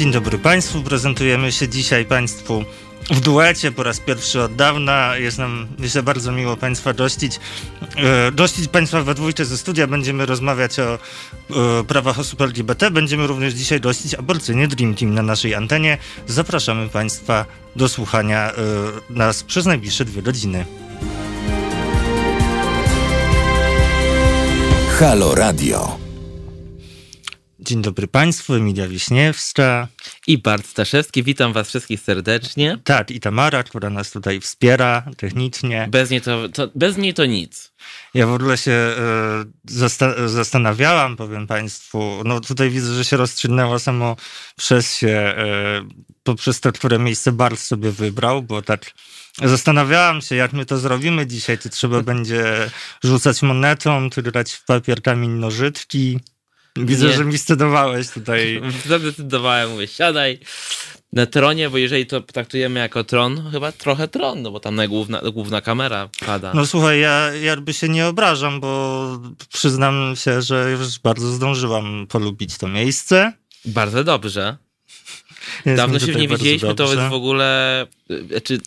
Dzień dobry Państwu, prezentujemy się dzisiaj Państwu w duecie po raz pierwszy od dawna. Jest nam jeszcze bardzo miło Państwa gościć. Gościć Państwa we dwójce ze studia. Będziemy rozmawiać o prawach osób LGBT. Będziemy również dzisiaj gościć Aborcyjny Dream Team na naszej antenie. Zapraszamy Państwa do słuchania nas przez najbliższe 2 godziny. Halo Radio. Dzień dobry Państwu, Emilia Wiśniewska i Bart Staszewski. Witam Was wszystkich serdecznie. Tak, i Tamara, która nas tutaj wspiera technicznie. Bez niej to nic. Ja w ogóle się zastanawiałam, powiem Państwu, no tutaj widzę, że się rozstrzygnęło samo przez się, poprzez to, które miejsce Bart sobie wybrał, bo tak... Zastanawiałam się, jak my to zrobimy dzisiaj. Czy trzeba będzie rzucać monetą, czy grać w papier, kamień, nożyczki? Widzę, że mi zdecydowałeś tutaj. Zdecydowałem, mówię, siadaj na tronie, bo jeżeli to traktujemy jako tron, chyba trochę tron, no bo tam główna kamera pada. No słuchaj, ja jakby się nie obrażam, bo przyznam się, że już bardzo zdążyłam polubić to miejsce. Bardzo dobrze. Dawno się nie widzieliśmy, to jest w ogóle... Znaczy,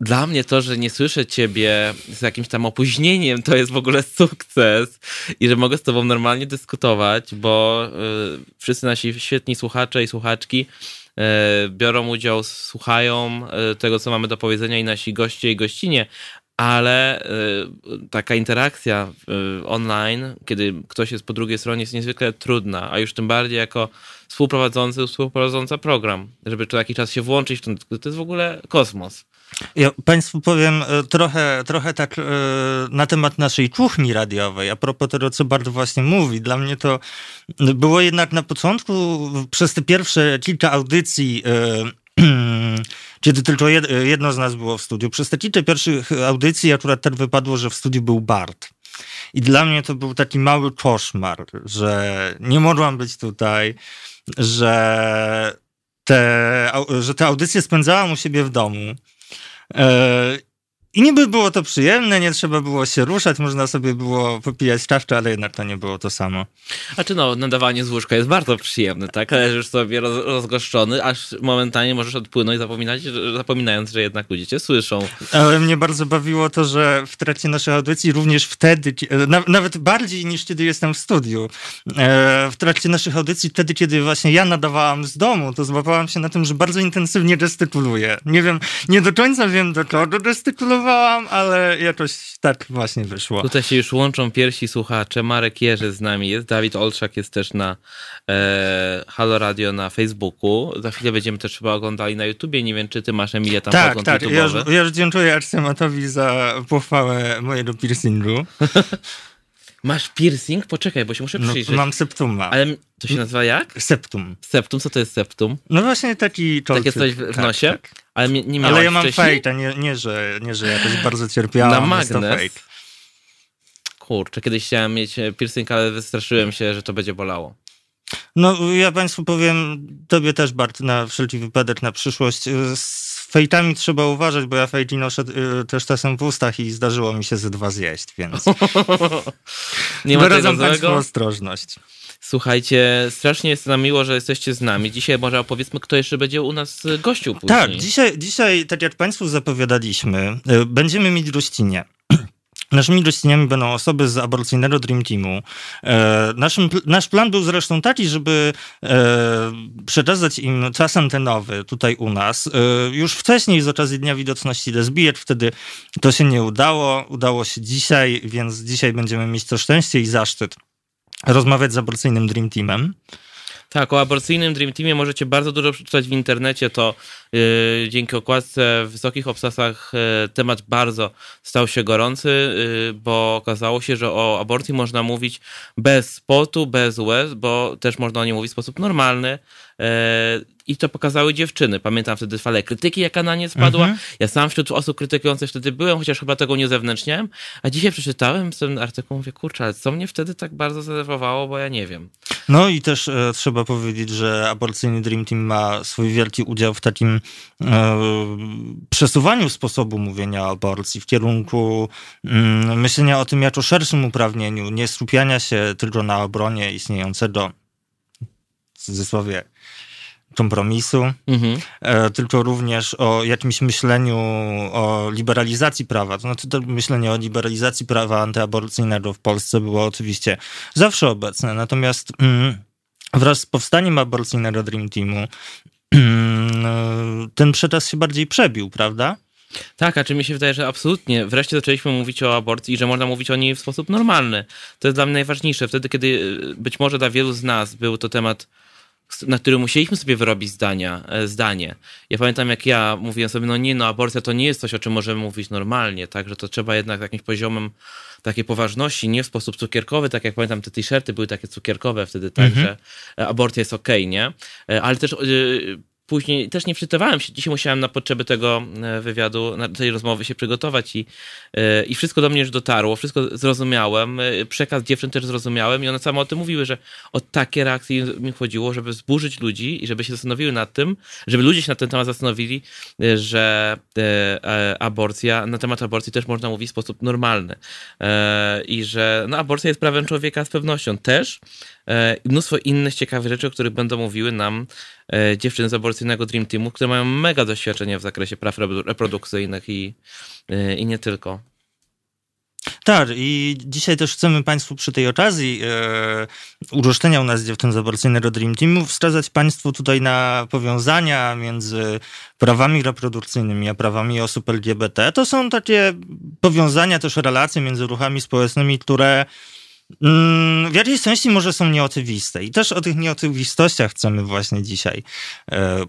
dla mnie to, że nie słyszę ciebie z jakimś tam opóźnieniem, to jest w ogóle sukces i że mogę z tobą normalnie dyskutować, bo wszyscy nasi świetni słuchacze i słuchaczki biorą udział, słuchają tego, co mamy do powiedzenia i nasi goście i gościnie, ale taka interakcja online, kiedy ktoś jest po drugiej stronie, jest niezwykle trudna, a już tym bardziej jako współprowadzący, współprowadząca program, żeby co jakiś czas się włączyć w ten, to jest w ogóle kosmos. Ja Państwu powiem trochę tak na temat naszej kuchni radiowej, a propos tego, co Bart właśnie mówi. Dla mnie to było jednak na początku, przez te pierwsze kilka audycji, kiedy tylko jedno z nas było w studiu, przez te kilka pierwszych audycji akurat tak wypadło, że w studiu był Bart. I dla mnie to był taki mały koszmar, że nie mogłam być tutaj, że te audycje spędzałam u siebie w domu. I niby było to przyjemne, nie trzeba było się ruszać, można sobie było popijać kawkę, ale jednak to nie było to samo. A czy no, nadawanie z łóżka jest bardzo przyjemne, tak? Leżysz sobie rozgoszczony, aż momentalnie możesz odpłynąć, zapominając, że jednak ludzie cię słyszą. Ale mnie bardzo bawiło to, że w trakcie naszej audycji, również wtedy, nawet bardziej niż kiedy jestem w studiu, w trakcie naszych audycji, wtedy, kiedy właśnie ja nadawałam z domu, to złapałam się na tym, że bardzo intensywnie gestykuluję. Nie wiem, nie do końca wiem, do kogo gestykuluję, ale jakoś tak właśnie wyszło. Tutaj się już łączą pierwsi słuchacze. Marek Jerzy z nami jest, Dawid Olszak jest też na Halo Radio na Facebooku. Za chwilę będziemy też chyba oglądali na YouTubie. Nie wiem, czy ty masz, Emilia, tam ogląd YouTube'owy. Ja już dziękuję Aksjomatowi za pochwałę mojego piercingu. Masz piercing? Poczekaj, bo się muszę przyjrzeć. Mam septuma. Ale to się nazywa jak? Septum. Septum, co to jest septum? No właśnie taki kolczyk. Takie coś w nosie? Tak. Ale, ale ja mam wcześniej fake, a nie, że ja też bardzo cierpiałam. Na magnes. Kurczę, kiedyś chciałem mieć piercing, ale wystraszyłem się, że to będzie bolało. No ja Państwu powiem, tobie też, Bart, na wszelki wypadek, na przyszłość. Z fejtami trzeba uważać, bo ja fejki noszę też czasem w ustach i zdarzyło mi się ze 2 zjeść, więc nie ma tego złego. Ostrożność. Słuchajcie, strasznie jest nam miło, że jesteście z nami. Dzisiaj może opowiedzmy, kto jeszcze będzie u nas gościł później. Tak, dzisiaj tak jak Państwu zapowiadaliśmy, będziemy mieć gościnie. Naszymi gościniami będą osoby z Aborcyjnego Dream Teamu. Nasz plan był zresztą taki, żeby przekazać im czas antenowy tutaj u nas. Już wcześniej z okazji Dnia Widoczności Lesbijek, wtedy to się nie udało. Udało się dzisiaj, więc dzisiaj będziemy mieć to szczęście i zaszczyt rozmawiać z Aborcyjnym Dream Teamem. Tak, o Aborcyjnym Dream Teamie możecie bardzo dużo przeczytać w internecie. To dzięki okładce w Wysokich Obcasach temat bardzo stał się gorący, bo okazało się, że o aborcji można mówić bez potu, bez łez, bo też można o niej mówić w sposób normalny. I to pokazały dziewczyny. Pamiętam wtedy falę krytyki, jaka na nie spadła. Ja sam wśród osób krytykujących wtedy byłem, chociaż chyba tego nie zewnętrzniałem. A dzisiaj przeczytałem ten artykuł i mówię, kurczę, ale co mnie wtedy tak bardzo zdenerwowało, bo ja nie wiem. No i też trzeba powiedzieć, że Aborcyjny Dream Team ma swój wielki udział w takim przesuwaniu sposobu mówienia o aborcji w kierunku myślenia o tym jako szerszym uprawnieniu, nie skupiania się tylko na obronie istniejącego, w cudzysłowie, kompromisu, tylko również o jakimś myśleniu o liberalizacji prawa. To znaczy to myślenie o liberalizacji prawa antyaborcyjnego w Polsce było oczywiście zawsze obecne. Natomiast wraz z powstaniem aborcyjnego Dream Teamu ten przekaz się bardziej przebił, prawda? Tak, a czy mi się wydaje, że absolutnie. Wreszcie zaczęliśmy mówić o aborcji i że można mówić o niej w sposób normalny. To jest dla mnie najważniejsze. Wtedy, kiedy być może dla wielu z nas był to temat, na którym musieliśmy sobie wyrobić zdanie. Ja pamiętam, jak ja mówiłem sobie, aborcja to nie jest coś, o czym możemy mówić normalnie, tak, że to trzeba jednak jakimś poziomem takiej poważności, nie w sposób cukierkowy, tak jak pamiętam, te t-shirty były takie cukierkowe wtedy, tak, że aborcja jest okej, nie? Ale też... Później też nie wczytywałem się. Dzisiaj musiałem na potrzeby tego wywiadu, tej rozmowy się przygotować i wszystko do mnie już dotarło, wszystko zrozumiałem. Przekaz dziewczyn też zrozumiałem i one same o tym mówiły, że o takie reakcje mi chodziło, żeby wzburzyć ludzi i żeby się zastanowiły nad tym, żeby ludzie się na ten temat zastanowili, że aborcja, na temat aborcji też można mówić w sposób normalny i że aborcja jest prawem człowieka z pewnością też. Mnóstwo innych ciekawych rzeczy, o których będą mówiły nam dziewczyny z aborcyjnego Dream Teamu, które mają mega doświadczenie w zakresie praw reprodukcyjnych i nie tylko. Tak, i dzisiaj też chcemy Państwu przy tej okazji uroszczenia u nas dziewczyn z aborcyjnego Dream Teamu wskazać Państwu tutaj na powiązania między prawami reprodukcyjnymi a prawami osób LGBT. To są takie powiązania, też relacje między ruchami społecznymi, które w jakiejś części może są nieoczywiste i też o tych nieoczywistościach chcemy właśnie dzisiaj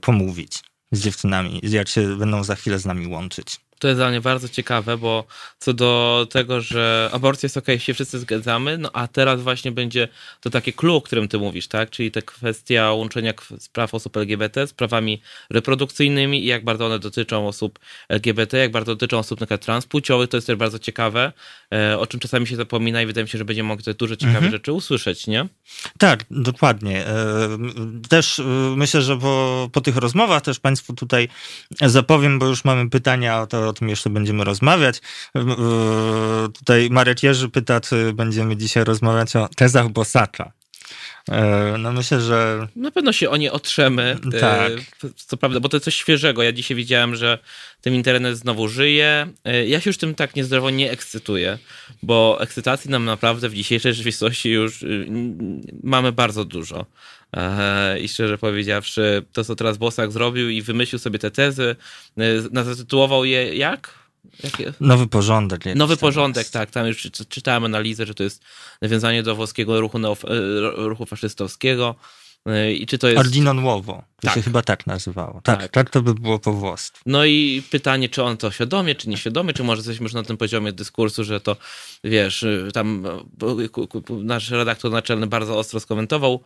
pomówić z dziewczynami, jak się będą za chwilę z nami łączyć. To jest dla mnie bardzo ciekawe, bo co do tego, że aborcja jest okej, się wszyscy zgadzamy, a teraz właśnie będzie to takie clue, o którym ty mówisz, tak? Czyli ta kwestia łączenia spraw osób LGBT z prawami reprodukcyjnymi i jak bardzo one dotyczą osób LGBT, jak bardzo dotyczą osób transpłciowych, to jest też bardzo ciekawe, o czym czasami się zapomina i wydaje mi się, że będziemy mogli tutaj dużo ciekawych rzeczy usłyszeć, nie? Tak, dokładnie. Też myślę, że po tych rozmowach też Państwu tutaj zapowiem, bo już mamy pytania o to, o tym jeszcze będziemy rozmawiać. Tutaj Marek Jerzy pyta, czy będziemy dzisiaj rozmawiać o tezach Bosaka. Myślę, że... Na pewno się o nie otrzemy. Tak. Co prawda, bo to jest coś świeżego. Ja dzisiaj widziałem, że ten internet znowu żyje. Ja się już tym tak niezdrowo nie ekscytuję, bo ekscytacji nam naprawdę w dzisiejszej rzeczywistości już mamy bardzo dużo. I szczerze powiedziawszy, to co teraz Bosak zrobił i wymyślił sobie te tezy, zatytułował je jak? Jakie? Nowy porządek, tak. Tam już czytałem analizę, że to jest nawiązanie do włoskiego ruchu faszystowskiego. I czy to jest... Ordino Nuovo. To tak. Się chyba tak nazywało. Tak to by było po włosku. I pytanie, czy on to świadomie, czy nieświadomie, czy może jesteśmy już na tym poziomie dyskursu, że to, wiesz, tam nasz redaktor naczelny bardzo ostro skomentował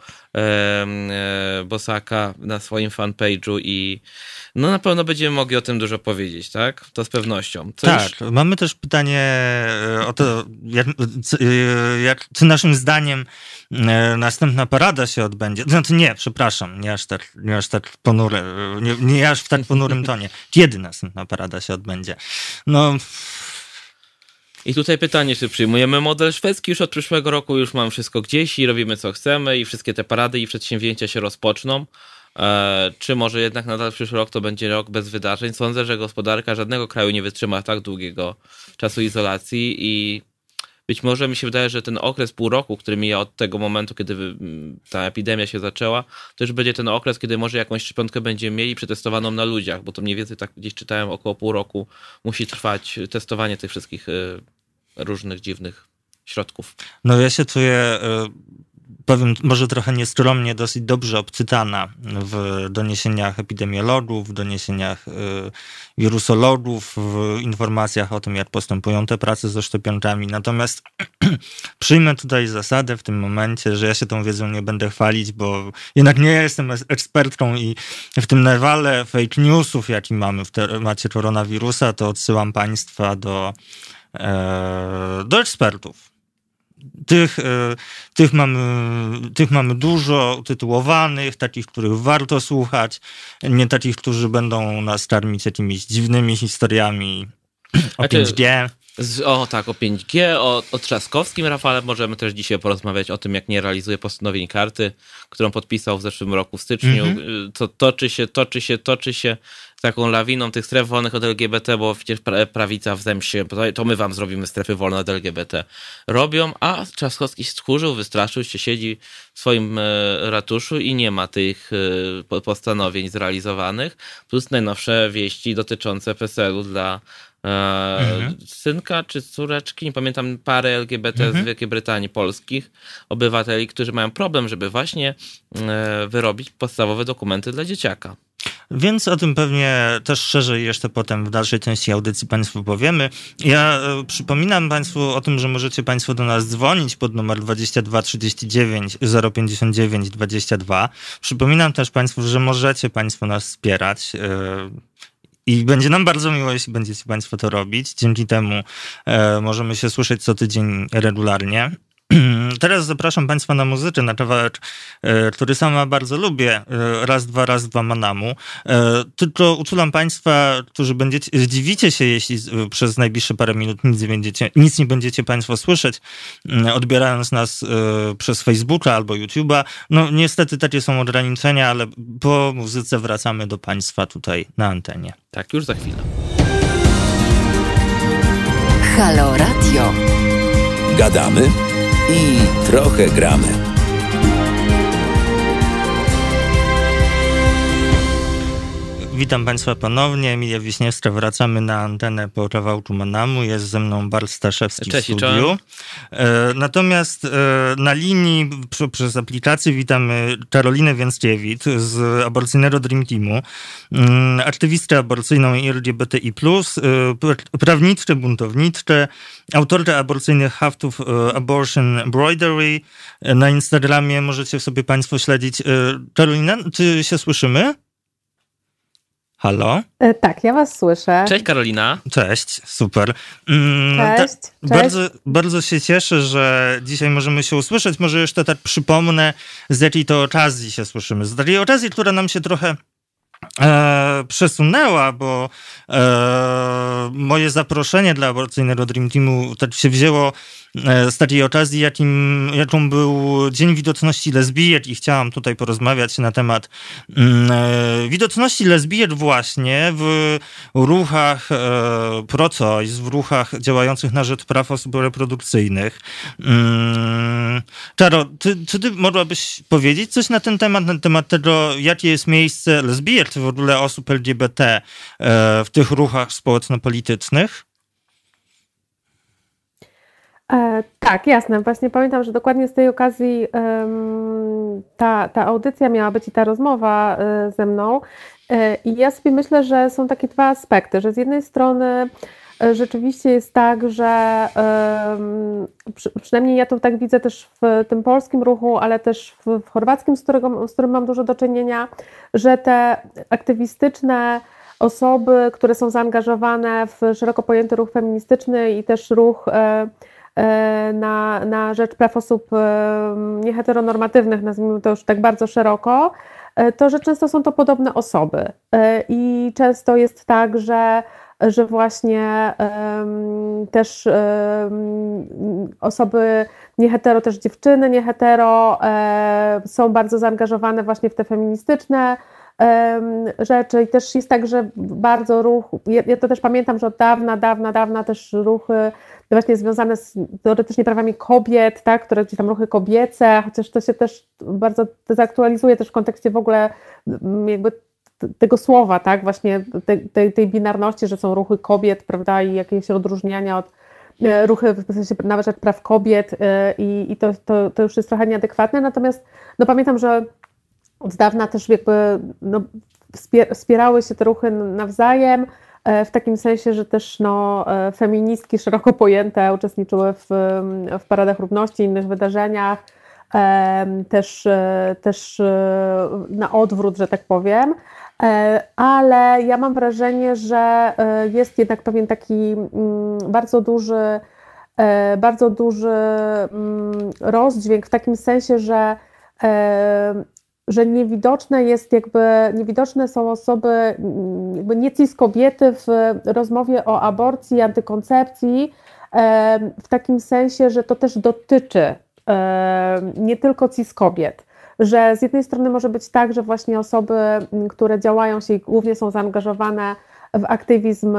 Bosaka na swoim fanpage'u i na pewno będziemy mogli o tym dużo powiedzieć, tak? To z pewnością. Mamy też pytanie o to, czy naszym zdaniem następna parada się odbędzie. Znaczy nie aż w tak ponurym tonie. Kiedy następna parada się odbędzie? I tutaj pytanie, czy przyjmujemy model szwedzki już od przyszłego roku, już mam wszystko gdzieś i robimy co chcemy i wszystkie te parady i przedsięwzięcia się rozpoczną. Czy może jednak nadal przyszły rok to będzie rok bez wydarzeń? Sądzę, że gospodarka żadnego kraju nie wytrzyma tak długiego czasu izolacji i być może mi się wydaje, że ten okres pół roku, który mija od tego momentu, kiedy ta epidemia się zaczęła, też będzie ten okres, kiedy może jakąś szczepionkę będziemy mieli przetestowaną na ludziach, bo to mniej więcej tak gdzieś czytałem, około pół roku musi trwać testowanie tych wszystkich różnych dziwnych środków. Ja się czuję... powiem może trochę nieskromnie, dosyć dobrze obcytana w doniesieniach epidemiologów, w doniesieniach wirusologów, w informacjach o tym, jak postępują te prace ze szczepionkami. Natomiast przyjmę tutaj zasadę w tym momencie, że ja się tą wiedzą nie będę chwalić, bo jednak nie jestem ekspertką i w tym nawale fake newsów, jaki mamy w temacie koronawirusa, to odsyłam Państwa do ekspertów. Tych mamy dużo utytułowanych, takich, których warto słuchać, nie takich, którzy będą nas karmić jakimiś dziwnymi historiami o 5G. O tak, o 5G, o Trzaskowskim Rafale możemy też dzisiaj porozmawiać, o tym, jak nie realizuje postanowień karty, którą podpisał w zeszłym roku w styczniu. To toczy się taką lawiną tych stref wolnych od LGBT, bo przecież prawica w zemście, to my wam zrobimy strefy wolne od LGBT, robią, a Trzaskowski skurzył, wystraszył się, siedzi w swoim ratuszu i nie ma tych postanowień zrealizowanych, plus najnowsze wieści dotyczące PSL-u dla synka czy córeczki, nie pamiętam, parę LGBT z Wielkiej Brytanii, polskich obywateli, którzy mają problem, żeby właśnie wyrobić podstawowe dokumenty dla dzieciaka. Więc o tym pewnie też szerzej jeszcze potem w dalszej części audycji Państwu powiemy. Ja przypominam Państwu o tym, że możecie Państwo do nas dzwonić pod numer 22 39 059 22. Przypominam też Państwu, że możecie Państwo nas wspierać. I będzie nam bardzo miło, jeśli będziecie Państwo to robić. Dzięki temu możemy się słyszeć co tydzień regularnie. Teraz zapraszam Państwa na muzykę, na kawałek, który sama bardzo lubię. Raz, dwa Manamu. Tylko uczulam Państwa, którzy będziecie, zdziwicie się, jeśli przez najbliższe parę minut nic nie będziecie Państwo słyszeć, odbierając nas przez Facebooka albo YouTube'a. No niestety takie są ograniczenia, ale po muzyce wracamy do Państwa tutaj na antenie. Tak, już za chwilę. Halo Radio. Gadamy i trochę gramy. Witam Państwa ponownie. Emilia Wiśniewska. Wracamy na antenę po kawałku Manamu. Jest ze mną Bart Staszewski w studiu. Natomiast na linii przez aplikację witamy Karolinę Więckiewicz z Aborcyjnego Dream Teamu, aktywistkę aborcyjną i LGBTI+, prawniczkę, buntowniczkę, autorkę aborcyjnych haftów Abortion Embroidery. Na Instagramie możecie sobie Państwo śledzić. Karolina, czy się słyszymy? Halo? Tak, ja was słyszę. Cześć Karolina. Cześć, super. Cześć. Bardzo, bardzo się cieszę, że dzisiaj możemy się usłyszeć. Może jeszcze tak przypomnę, z jakiej to okazji się słyszymy. Z takiej okazji, która nam się trochę przesunęła, bo moje zaproszenie dla Aborcyjnego Dream Teamu tak się wzięło z takiej okazji, jaką był Dzień Widoczności Lesbijek, i chciałam tutaj porozmawiać na temat widoczności lesbijek właśnie w ruchach pro-choice, w ruchach działających na rzecz praw osób reprodukcyjnych. Czaro, czy ty mogłabyś powiedzieć coś na temat tego, jakie jest miejsce lesbijek, czy w ogóle osób LGBT w tych ruchach społeczno-politycznych? Tak, jasne. Właśnie pamiętam, że dokładnie z tej okazji ta audycja miała być i ta rozmowa ze mną. I ja sobie myślę, że są takie dwa aspekty, że z jednej strony rzeczywiście jest tak, że przynajmniej ja to tak widzę też w tym polskim ruchu, ale też w chorwackim, z którym mam dużo do czynienia, że te aktywistyczne osoby, które są zaangażowane w szeroko pojęty ruch feministyczny i też ruch na rzecz praw osób nieheteronormatywnych, nazwijmy to już tak bardzo szeroko, to że często są to podobne osoby i często jest tak, że właśnie też osoby niehetero, też dziewczyny niehetero są bardzo zaangażowane właśnie w te feministyczne rzeczy i też jest tak, że bardzo ruch, ja to też pamiętam, że od dawna też ruchy właśnie związane z teoretycznie prawami kobiet, tak, które gdzieś tam ruchy kobiece, chociaż to się też bardzo zaktualizuje też w kontekście w ogóle jakby tego słowa, tak, właśnie tej binarności, że są ruchy kobiet, prawda, i jakieś odróżniania od ruchy w sensie nawet od praw kobiet i to już jest trochę nieadekwatne, natomiast no pamiętam, że od dawna też jakby no, wspierały się te ruchy nawzajem, w takim sensie, że też no, feministki szeroko pojęte uczestniczyły w paradach równości, innych wydarzeniach, też na odwrót, że tak powiem, ale ja mam wrażenie, że jest jednak pewien taki bardzo duży rozdźwięk w takim sensie, że że niewidoczne jest jakby, niewidoczne są osoby, jakby niecis kobiety w rozmowie o aborcji, antykoncepcji, w takim sensie, że to też dotyczy nie tylko cis kobiet, że z jednej strony może być tak, że właśnie osoby, które działają się i głównie są zaangażowane w aktywizm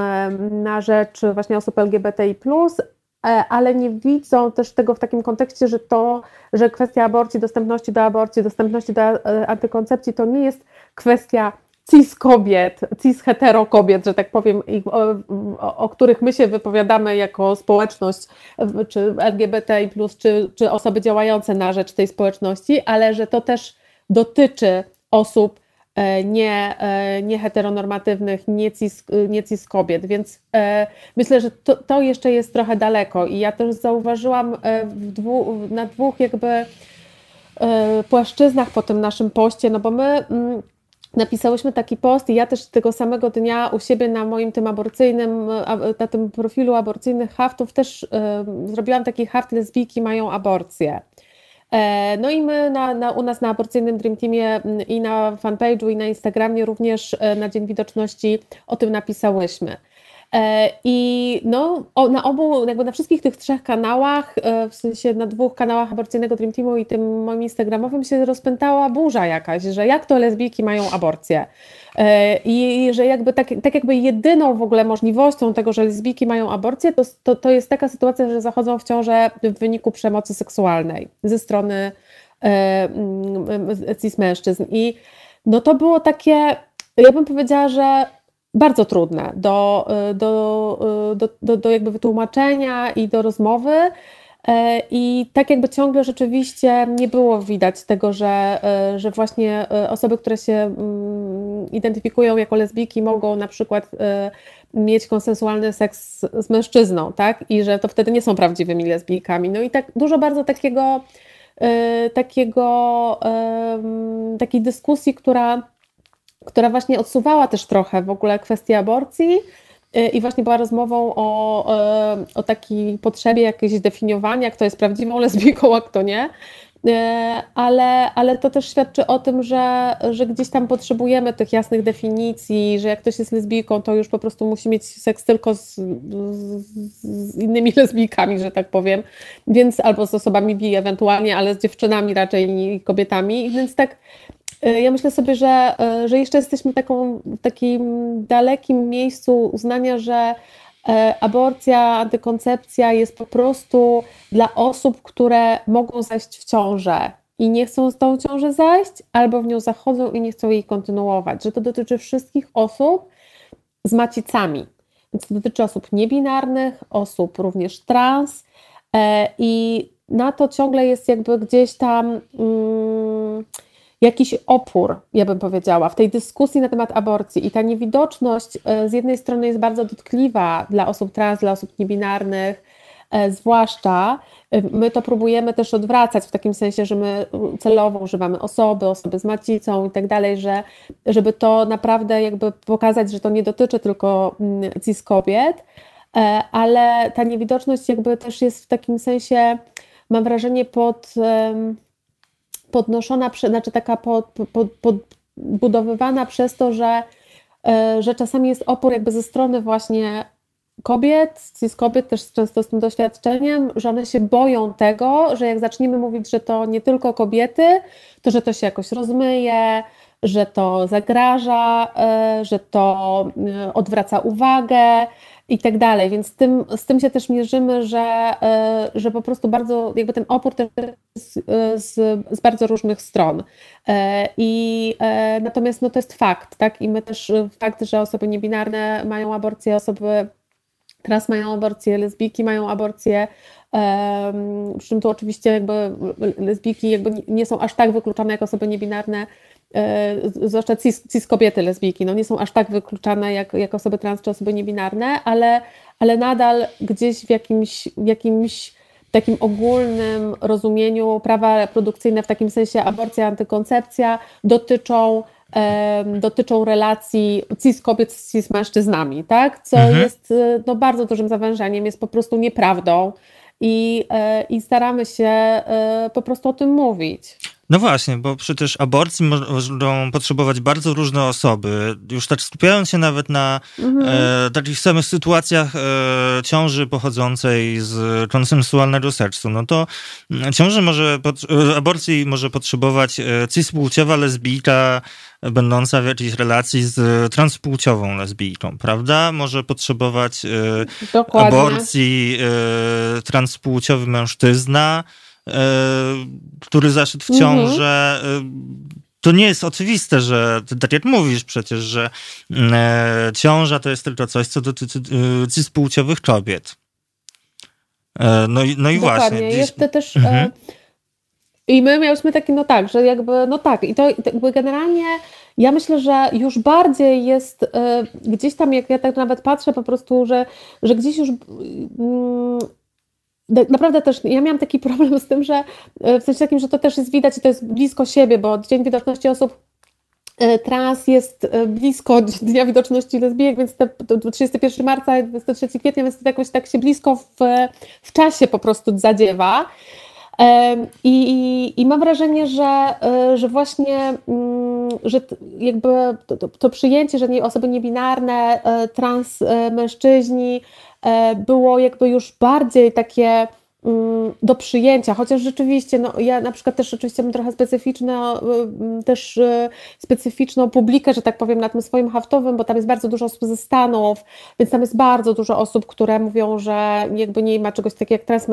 na rzecz właśnie osób LGBTI+, ale nie widzą też tego w takim kontekście, że to, że kwestia aborcji, dostępności do antykoncepcji to nie jest kwestia cis kobiet, cis hetero kobiet, że tak powiem, o których my się wypowiadamy jako społeczność, czy LGBTI+, czy osoby działające na rzecz tej społeczności, ale że to też dotyczy osób nie heteronormatywnych, nie cis kobiet, więc myślę, że to jeszcze jest trochę daleko i ja też zauważyłam na dwóch jakby płaszczyznach po tym naszym poście, no bo my napisałyśmy taki post i ja też tego samego dnia u siebie na moim tym aborcyjnym, na tym profilu aborcyjnych haftów też zrobiłam taki haft lesbijki mają aborcję. No i my u nas na Aborcyjnym Dream Teamie i na fanpage'u i na Instagramie również na Dzień Widoczności o tym napisałyśmy. I no, na obu, jakby na wszystkich tych trzech kanałach, w sensie na dwóch kanałach Aborcyjnego Dream Teamu i tym moim instagramowym się rozpętała burza jakaś, że jak to lesbijki mają aborcję. I że jakby tak jakby jedyną w ogóle możliwością tego, że lesbijki mają aborcję, to jest taka sytuacja, że zachodzą w ciążę w wyniku przemocy seksualnej ze strony cis mężczyzn. I no to było takie, ja bym powiedziała, że bardzo trudne do jakby wytłumaczenia i do rozmowy. I tak jakby ciągle rzeczywiście nie było widać tego, że właśnie osoby, które się identyfikują jako lesbijki, mogą na przykład mieć konsensualny seks z mężczyzną, tak? I że to wtedy nie są prawdziwymi lesbijkami. No i tak dużo bardzo takiej dyskusji, która właśnie odsuwała też trochę w ogóle kwestię aborcji i właśnie była rozmową o takiej potrzebie jakiegoś definiowania, kto jest prawdziwą lesbijką, a kto nie. Ale to też świadczy o tym, że gdzieś tam potrzebujemy tych jasnych definicji, że jak ktoś jest lesbijką, to już po prostu musi mieć seks tylko z innymi lesbijkami, że tak powiem, więc albo z osobami bi ewentualnie, ale z dziewczynami raczej i kobietami, więc tak. Ja myślę sobie, że jeszcze jesteśmy w takim dalekim miejscu uznania, że aborcja, antykoncepcja jest po prostu dla osób, które mogą zajść w ciążę i nie chcą z tą ciążę zajść, albo w nią zachodzą i nie chcą jej kontynuować, że to dotyczy wszystkich osób z macicami, więc to dotyczy osób niebinarnych, osób również trans i na to ciągle jest jakby gdzieś tam jakiś opór, ja bym powiedziała, w tej dyskusji na temat aborcji i ta niewidoczność z jednej strony jest bardzo dotkliwa dla osób trans, dla osób niebinarnych, zwłaszcza my to próbujemy też odwracać w takim sensie, że my celowo używamy osoby z macicą i tak dalej, żeby to naprawdę jakby pokazać, że to nie dotyczy tylko cis kobiet, ale ta niewidoczność jakby też jest w takim sensie, mam wrażenie, podbudowywana przez to, że czasami jest opór jakby ze strony właśnie kobiet, cis kobiet też często z tym doświadczeniem, że one się boją tego, że jak zaczniemy mówić, że to nie tylko kobiety, to że to się jakoś rozmyje, że to zagraża, że to odwraca uwagę i tak dalej, więc z tym się też mierzymy, że po prostu bardzo jakby ten opór też z bardzo różnych stron i natomiast no to jest fakt, tak, i my też fakt, że osoby niebinarne mają aborcję, osoby trans mają aborcję, lesbijki mają aborcję, przy czym tu oczywiście jakby lesbijki jakby nie są aż tak wykluczane jak osoby niebinarne, zwłaszcza cis kobiety lesbijki, no nie są aż tak wykluczane jak osoby trans czy osoby niebinarne, ale nadal gdzieś w jakimś takim ogólnym rozumieniu prawa reprodukcyjne, w takim sensie aborcja, antykoncepcja dotyczą relacji cis kobiet z cis mężczyznami, tak? Co jest no, bardzo dużym zawężeniem, jest po prostu nieprawdą i staramy się po prostu o tym mówić. No właśnie, bo przecież aborcji mogą potrzebować bardzo różne osoby. Już tak skupiając się nawet na takich samych sytuacjach ciąży pochodzącej z konsensualnego seksu, no to ciąży aborcji może potrzebować cispłciowa lesbijka będąca w jakiejś relacji z transpłciową lesbijką, prawda? Może potrzebować aborcji transpłciowy mężczyzna, który zaszedł w ciążę. To nie jest oczywiste, że tak jak mówisz przecież, że ciąża to jest tylko coś, co dotyczy cispłciowych kobiet. No i dokładnie. Właśnie. Jest to też... I my miałyśmy taki, generalnie ja myślę, że już bardziej jest gdzieś tam, jak ja tak nawet patrzę po prostu, że gdzieś już... Naprawdę też, ja miałam taki problem z tym, że w sensie takim, że to też jest widać i to jest blisko siebie, bo Dzień Widoczności Osób Trans jest blisko Dnia Widoczności Lesbijek, więc 31 marca i 23 kwietnia, więc to jakoś tak się blisko w czasie po prostu zadziewa. I mam wrażenie, że właśnie że jakby to przyjęcie, że osoby niebinarne, trans mężczyźni było jakby już bardziej takie do przyjęcia, chociaż rzeczywiście, ja na przykład też rzeczywiście mam trochę specyficzną publikę, że tak powiem, na tym swoim haftowym, bo tam jest bardzo dużo osób ze Stanów, więc tam jest bardzo dużo osób, które mówią, że jakby nie ma czegoś takiego jak trans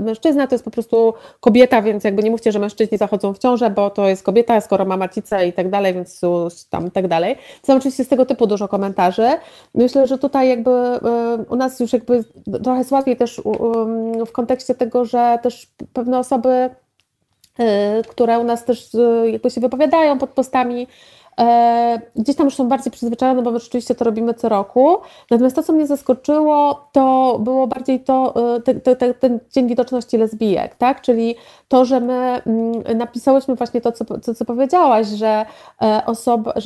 mężczyzna to jest po prostu kobieta, więc jakby nie mówcie, że mężczyźni zachodzą w ciążę, bo to jest kobieta, skoro ma macicę i tak dalej, więc tam tak dalej. Są oczywiście z tego typu dużo komentarzy. Myślę, że tutaj jakby u nas już jakby trochę łatwiej też w kontekście tego, że też pewne osoby, które u nas też jakby się wypowiadają pod postami, gdzieś tam już są bardziej przyzwyczajone, bo my rzeczywiście to robimy co roku. Natomiast to, co mnie zaskoczyło, to było bardziej ten Dzień Widoczności Lesbijek, tak? Czyli to, że my napisałyśmy właśnie to, co powiedziałaś,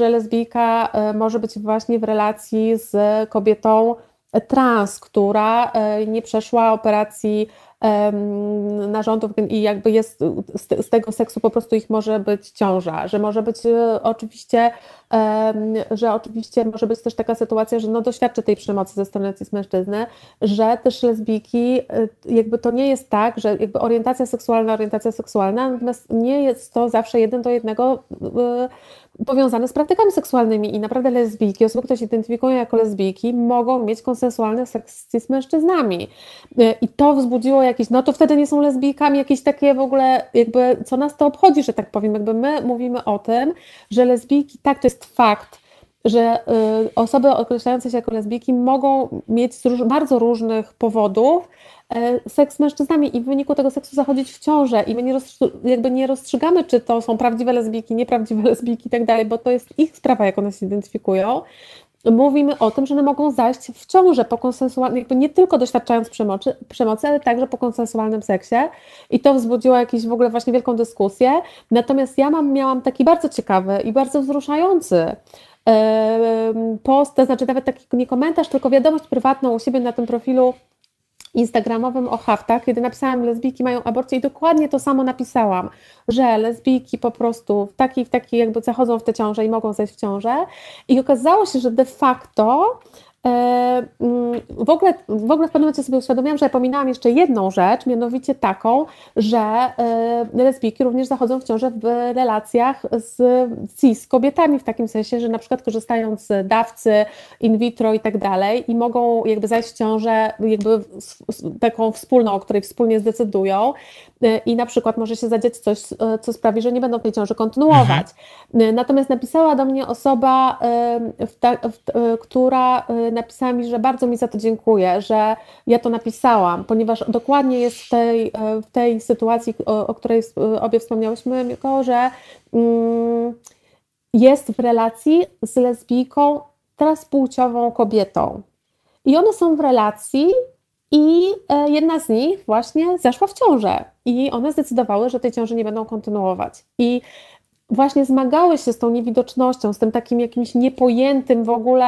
że lesbijka może być właśnie w relacji z kobietą trans, która nie przeszła operacji narządów i jakby jest z tego seksu po prostu ich może być ciąża, że może być oczywiście może być też taka sytuacja, że doświadczy tej przemocy ze strony cis-mężczyzny, że też lesbijki, jakby to nie jest tak, że jakby orientacja seksualna, natomiast nie jest to zawsze 1 do 1 powiązane z praktykami seksualnymi i naprawdę lesbijki, osoby, które się identyfikują jako lesbijki, mogą mieć konsensualny seks z mężczyznami. I to wzbudziło jakieś, to wtedy nie są lesbijkami, jakieś takie w ogóle, jakby co nas to obchodzi, że tak powiem, jakby my mówimy o tym, że lesbijki, to jest fakt, że osoby określające się jako lesbijki mogą mieć z bardzo różnych powodów seks z mężczyznami i w wyniku tego seksu zachodzić w ciążę i my nie rozstrzygamy, czy to są prawdziwe lesbijki, nieprawdziwe lesbijki i tak dalej, bo to jest ich sprawa, jak one się identyfikują. Mówimy o tym, że one mogą zajść w ciążę po konsensualnym, jakby nie tylko doświadczając przemocy, ale także po konsensualnym seksie i to wzbudziło jakąś w ogóle właśnie wielką dyskusję. Natomiast ja miałam taki bardzo ciekawy i bardzo wzruszający post, to znaczy nawet taki nie komentarz, tylko wiadomość prywatną u siebie na tym profilu instagramowym o haftach, kiedy napisałam, lesbijki mają aborcję i dokładnie to samo napisałam, że lesbijki po prostu w taki jakby zachodzą w te ciąże i mogą zejść w ciążę i okazało się, że de facto w ogóle w pewnym momencie sobie uświadomiłam, że ja pominęłam jeszcze jedną rzecz, mianowicie taką, że lesbijki również zachodzą w ciążę w relacjach z cis kobietami w takim sensie, że na przykład korzystają z dawcy in vitro i tak dalej i mogą jakby zajść w ciążę jakby taką wspólną, o której wspólnie zdecydują i na przykład może się zadziać coś, co sprawi, że nie będą tej ciąży kontynuować. Natomiast napisała do mnie osoba, która napisała mi, że bardzo mi za to dziękuję, że ja to napisałam, ponieważ dokładnie jest w tej sytuacji, o której obie wspomniałyśmy, tylko że jest w relacji z lesbijką transpłciową kobietą. I one są w relacji i jedna z nich właśnie zaszła w ciążę. I one zdecydowały, że tej ciąży nie będą kontynuować. I właśnie zmagały się z tą niewidocznością, z tym takim jakimś niepojętym w ogóle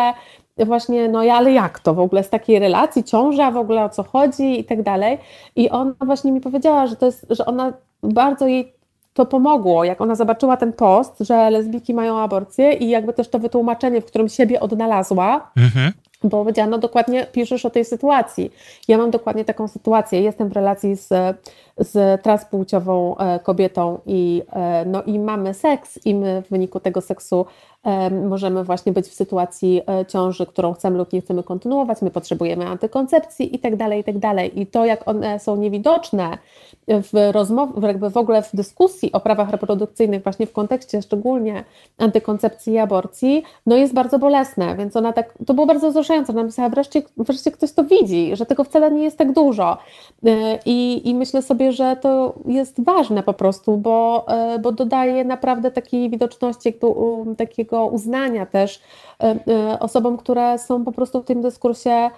właśnie, ale jak to w ogóle, z takiej relacji, ciąża w ogóle, o co chodzi i tak dalej. I ona właśnie mi powiedziała, że ona bardzo jej to pomogło, jak ona zobaczyła ten post, że lesbijki mają aborcję i jakby też to wytłumaczenie, w którym siebie odnalazła, bo powiedziała, no dokładnie piszesz o tej sytuacji. Ja mam dokładnie taką sytuację, jestem w relacji z transpłciową kobietą i mamy seks i my w wyniku tego seksu możemy właśnie być w sytuacji ciąży, którą chcemy lub nie chcemy kontynuować, my potrzebujemy antykoncepcji i tak dalej, i tak dalej. I to, jak one są niewidoczne jakby w ogóle w dyskusji o prawach reprodukcyjnych, właśnie w kontekście szczególnie antykoncepcji i aborcji, no jest bardzo bolesne, więc ona tak, to było bardzo wzruszające, ona myślała, wreszcie ktoś to widzi, że tego wcale nie jest tak dużo. I myślę sobie, że to jest ważne po prostu, bo dodaje naprawdę takiej widoczności, jakby takiego uznania też osobom, które są po prostu w tym dyskursie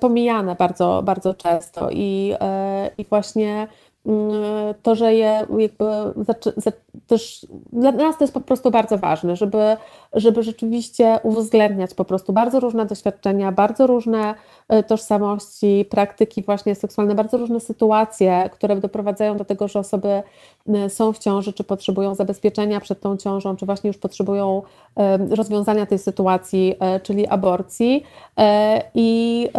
pomijane bardzo, bardzo często i właśnie to, że je jakby też dla nas to jest po prostu bardzo ważne, żeby rzeczywiście uwzględniać po prostu bardzo różne doświadczenia, bardzo różne tożsamości, praktyki właśnie seksualne, bardzo różne sytuacje, które doprowadzają do tego, że osoby są w ciąży, czy potrzebują zabezpieczenia przed tą ciążą, czy właśnie już potrzebują rozwiązania tej sytuacji, czyli aborcji. I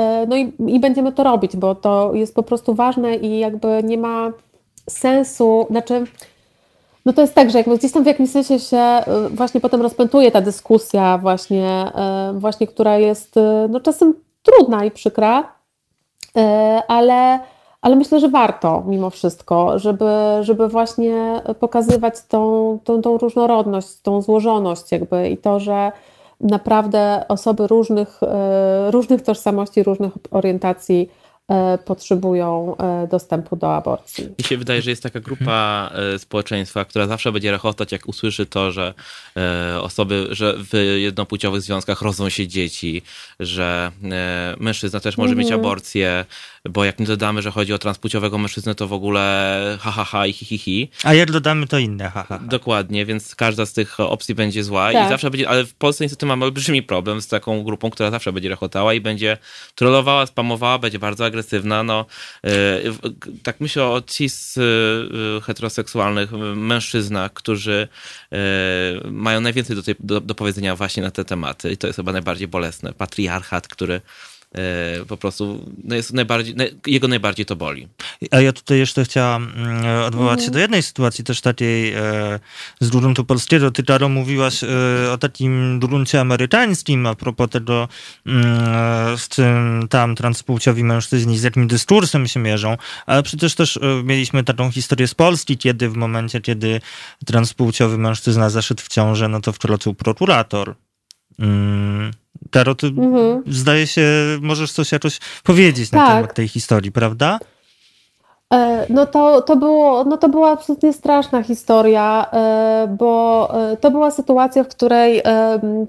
będziemy to robić, bo to jest po prostu ważne i jakby nie ma sensu, no to jest tak, że jakby gdzieś tam w jakimś sensie się właśnie potem rozpętuje ta dyskusja właśnie która jest no czasem trudna i przykra, ale myślę, że warto mimo wszystko, żeby właśnie pokazywać tą różnorodność, tą złożoność jakby i to, że naprawdę osoby różnych tożsamości, różnych orientacji potrzebują dostępu do aborcji. Mi się wydaje, że jest taka grupa społeczeństwa, która zawsze będzie rechotać, jak usłyszy to, że osoby, że w jednopłciowych związkach rodzą się dzieci, że mężczyzna też może mieć aborcję, bo jak nie dodamy, że chodzi o transpłciowego mężczyznę, to w ogóle ha, ha, ha i hi, hi, hi. A jak dodamy, to inne ha, ha, ha. Dokładnie, więc każda z tych opcji będzie zła tak. I zawsze będzie, ale w Polsce niestety mamy olbrzymi problem z taką grupą, która zawsze będzie rechotała i będzie trollowała, spamowała, będzie bardzo agresywna. No, tak myślę o cis heteroseksualnych mężczyznach, którzy mają najwięcej do powiedzenia właśnie na te tematy i to jest chyba najbardziej bolesne. Patriarchat, który po prostu jest jego najbardziej to boli. A ja tutaj jeszcze chciałam odwołać się do jednej sytuacji też takiej z gruntu polskiego. Ty, Karo, mówiłaś o takim gruncie amerykańskim a propos tego, z czym tam transpłciowi mężczyźni z jakim dyskursem się mierzą, ale przecież też mieliśmy taką historię z Polski, kiedy w momencie, kiedy transpłciowy mężczyzna zaszedł w ciążę, no to wkroczył prokurator. Karo, ty zdaje się, możesz coś jakoś powiedzieć tak. Na temat tej historii, prawda? To była absolutnie straszna historia, bo to była sytuacja, w której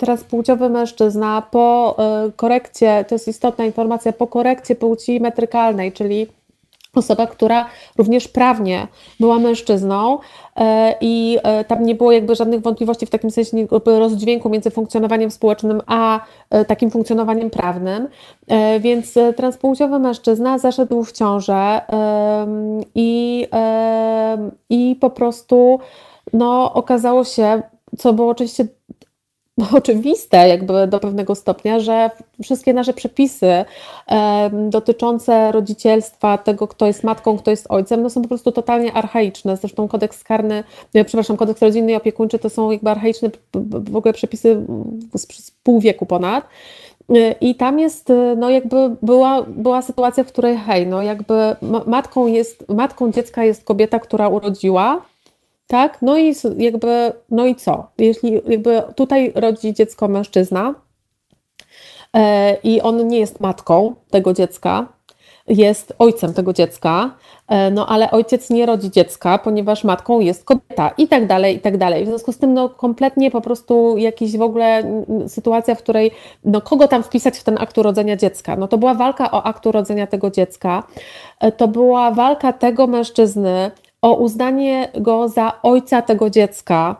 transpłciowy mężczyzna po korekcie, to jest istotna informacja, po korekcie płci metrykalnej, czyli osoba, która również prawnie była mężczyzną i tam nie było jakby żadnych wątpliwości w takim sensie rozdźwięku między funkcjonowaniem społecznym a takim funkcjonowaniem prawnym, więc transpłciowy mężczyzna zaszedł w ciążę i po prostu no, okazało się, co było oczywiście oczywiste jakby do pewnego stopnia, że wszystkie nasze przepisy dotyczące rodzicielstwa, tego kto jest matką, kto jest ojcem, no są po prostu totalnie archaiczne. Zresztą kodeks rodzinny i opiekuńczy to są jakby archaiczne w ogóle przepisy z pół wieku ponad. I tam jest, no jakby była sytuacja, w której jakby matką dziecka jest kobieta, która urodziła. Tak? No i co? Jeśli jakby tutaj rodzi dziecko mężczyzna i on nie jest matką tego dziecka, jest ojcem tego dziecka, no ale ojciec nie rodzi dziecka, ponieważ matką jest kobieta i tak dalej, i tak dalej. W związku z tym no kompletnie po prostu jakaś w ogóle sytuacja, w której no kogo tam wpisać w ten akt urodzenia dziecka? No to była walka o akt urodzenia tego dziecka, to była walka tego mężczyzny, o uznanie go za ojca tego dziecka,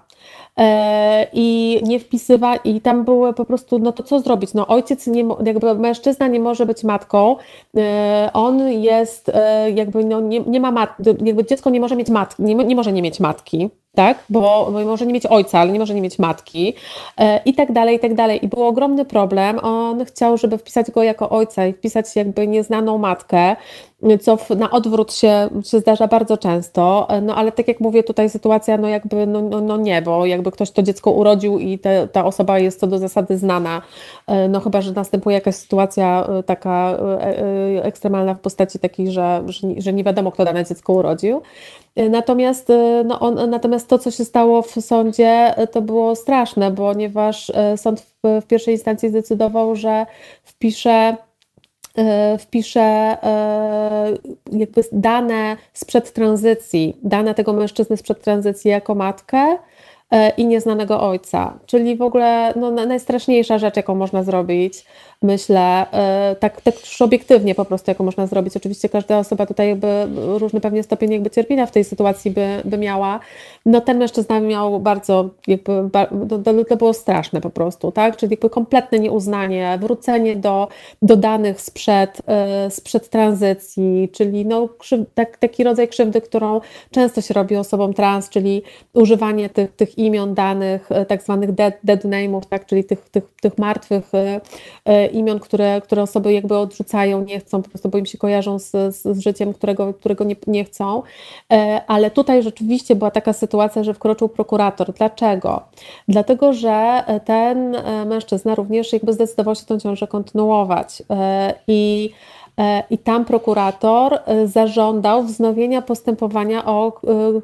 i nie wpisywa, i tam było po prostu, no to co zrobić? No ojciec, nie, jakby mężczyzna nie może być matką, on jest, jakby no, nie ma matki, jakby dziecko nie może mieć matki, nie może nie mieć matki, tak? Bo może nie mieć ojca, ale nie może nie mieć matki i tak dalej, i tak dalej. I był ogromny problem, on chciał, żeby wpisać go jako ojca i wpisać jakby nieznaną matkę, co na odwrót się zdarza bardzo często, no ale tak jak mówię, tutaj sytuacja, no jakby, no nie, bo jakby ktoś to dziecko urodził i ta osoba jest co do zasady znana, no chyba, że następuje jakaś sytuacja taka ekstremalna w postaci takiej, że nie wiadomo, kto dane dziecko urodził. Natomiast to, co się stało w sądzie, to było straszne, ponieważ sąd w pierwszej instancji zdecydował, że wpisze jakby dane sprzed tranzycji, dane tego mężczyzny sprzed tranzycji jako matkę i nieznanego ojca. Czyli w ogóle no, najstraszniejsza rzecz, jaką można zrobić, myślę, tak już obiektywnie po prostu, jaką można zrobić. Oczywiście każda osoba tutaj jakby różny pewnie stopień jakby cierpienia w tej sytuacji by miała. No ten mężczyzna miał bardzo, jakby to było straszne po prostu, tak? Czyli jakby kompletne nieuznanie, wrócenie do danych sprzed tranzycji, czyli no, taki rodzaj krzywdy, którą często się robi osobom trans, czyli używanie tych imion, danych, tak zwanych dead name'ów, tak? Czyli tych martwych imion, które osoby jakby odrzucają, nie chcą, po prostu bo im się kojarzą z życiem, którego nie chcą. Ale tutaj rzeczywiście była taka sytuacja, że wkroczył prokurator. Dlaczego? Dlatego, że ten mężczyzna również jakby zdecydował się tę ciążę kontynuować. I tam prokurator zażądał wznowienia postępowania o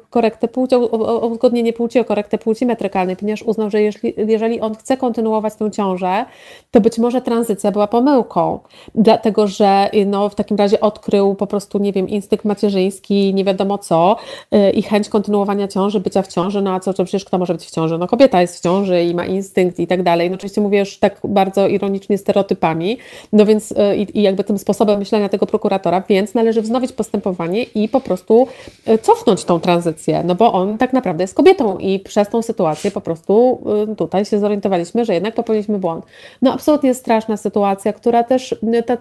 korektę płci, o uzgodnienie płci, o korektę płci metrykalnej, ponieważ uznał, że jeżeli on chce kontynuować tę ciążę, to być może tranzycja była pomyłką, dlatego że no, w takim razie odkrył po prostu, nie wiem, instynkt macierzyński, nie wiadomo co i chęć kontynuowania ciąży, bycia w ciąży, no a co, przecież kto może być w ciąży? No kobieta jest w ciąży i ma instynkt i tak dalej. No oczywiście mówię już tak bardzo ironicznie stereotypami, no więc i jakby tym sposobem myślenia tego prokuratora, więc należy wznowić postępowanie i po prostu cofnąć tą tranzycję, no bo on tak naprawdę jest kobietą i przez tą sytuację po prostu tutaj się zorientowaliśmy, że jednak popełniliśmy błąd. No absolutnie straszna sytuacja, która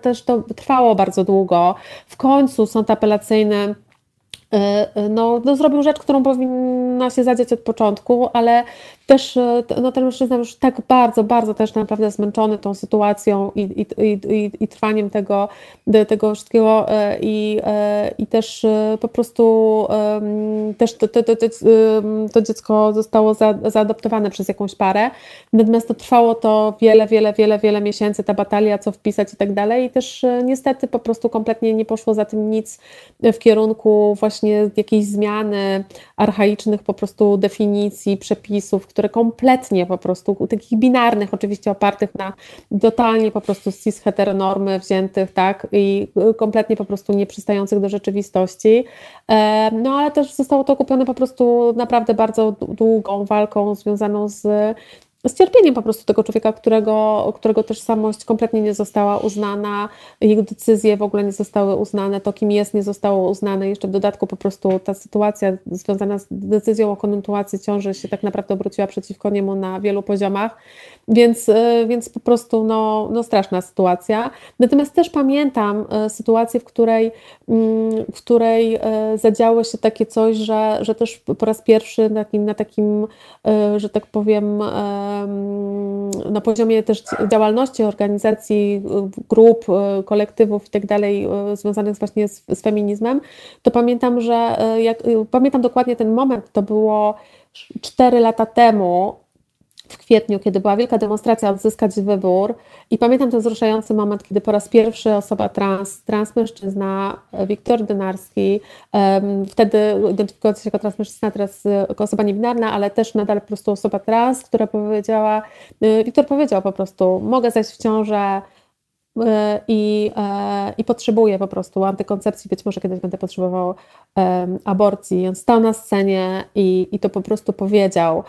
też to trwało bardzo długo. W końcu sąd apelacyjny no zrobił rzecz, którą powinna się zadziać od początku, ale też no, ten mężczyzna już tak bardzo, bardzo też naprawdę zmęczony tą sytuacją i trwaniem tego wszystkiego i też po prostu też to dziecko zostało zaadoptowane przez jakąś parę, natomiast to trwało to wiele miesięcy, ta batalia, co wpisać i tak dalej i też niestety po prostu kompletnie nie poszło za tym nic w kierunku właśnie jakiejś zmiany archaicznych po prostu definicji, przepisów, które kompletnie po prostu, takich binarnych oczywiście opartych na totalnie po prostu cis-heteronormy wziętych, tak, i kompletnie po prostu nieprzystających do rzeczywistości. No ale też zostało to kupione po prostu naprawdę bardzo długą walką związaną z cierpieniem po prostu tego człowieka, którego tożsamość kompletnie nie została uznana, jego decyzje w ogóle nie zostały uznane, to kim jest nie zostało uznane, jeszcze w dodatku po prostu ta sytuacja związana z decyzją o kontynuacji ciąży się tak naprawdę obróciła przeciwko niemu na wielu poziomach, więc po prostu no straszna sytuacja. Natomiast też pamiętam sytuację, w której zadziało się takie coś, że też po raz pierwszy na takim, że tak powiem, na poziomie też działalności organizacji, grup, kolektywów i tak dalej związanych właśnie z feminizmem, to pamiętam, że pamiętam dokładnie ten moment, to było 4 lata temu, w kwietniu, kiedy była wielka demonstracja Odzyskać Wybór i pamiętam ten wzruszający moment, kiedy po raz pierwszy osoba transmężczyzna, Wiktor Dynarski, wtedy identyfikujący się jako transmężczyzna, teraz jako osoba niebinarna, ale też nadal po prostu osoba trans, która powiedziała, Wiktor powiedział po prostu, mogę zajść w ciążę, i potrzebuję po prostu antykoncepcji, być może kiedyś będę potrzebował aborcji. I on stał na scenie i to po prostu powiedział.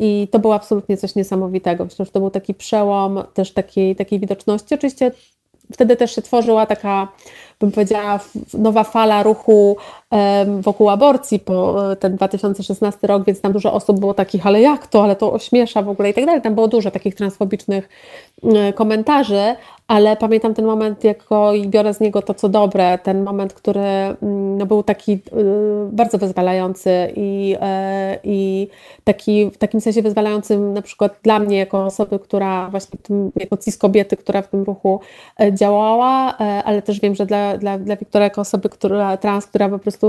I to było absolutnie coś niesamowitego. Myślę, że to był taki przełom też takiej widoczności. Oczywiście wtedy też się tworzyła taka bym powiedziała, nowa fala ruchu wokół aborcji po ten 2016 rok, więc tam dużo osób było takich, ale jak to, ale to ośmiesza w ogóle i tak dalej. Tam było dużo takich transfobicznych komentarzy, ale pamiętam ten moment jako i biorę z niego to, co dobre, ten moment, który no, był taki bardzo wyzwalający i taki, w takim sensie wyzwalającym na przykład dla mnie jako osoby, która właśnie jako cis kobiety, która w tym ruchu działała, ale też wiem, że dla Wiktora jako osoby, która trans, która po prostu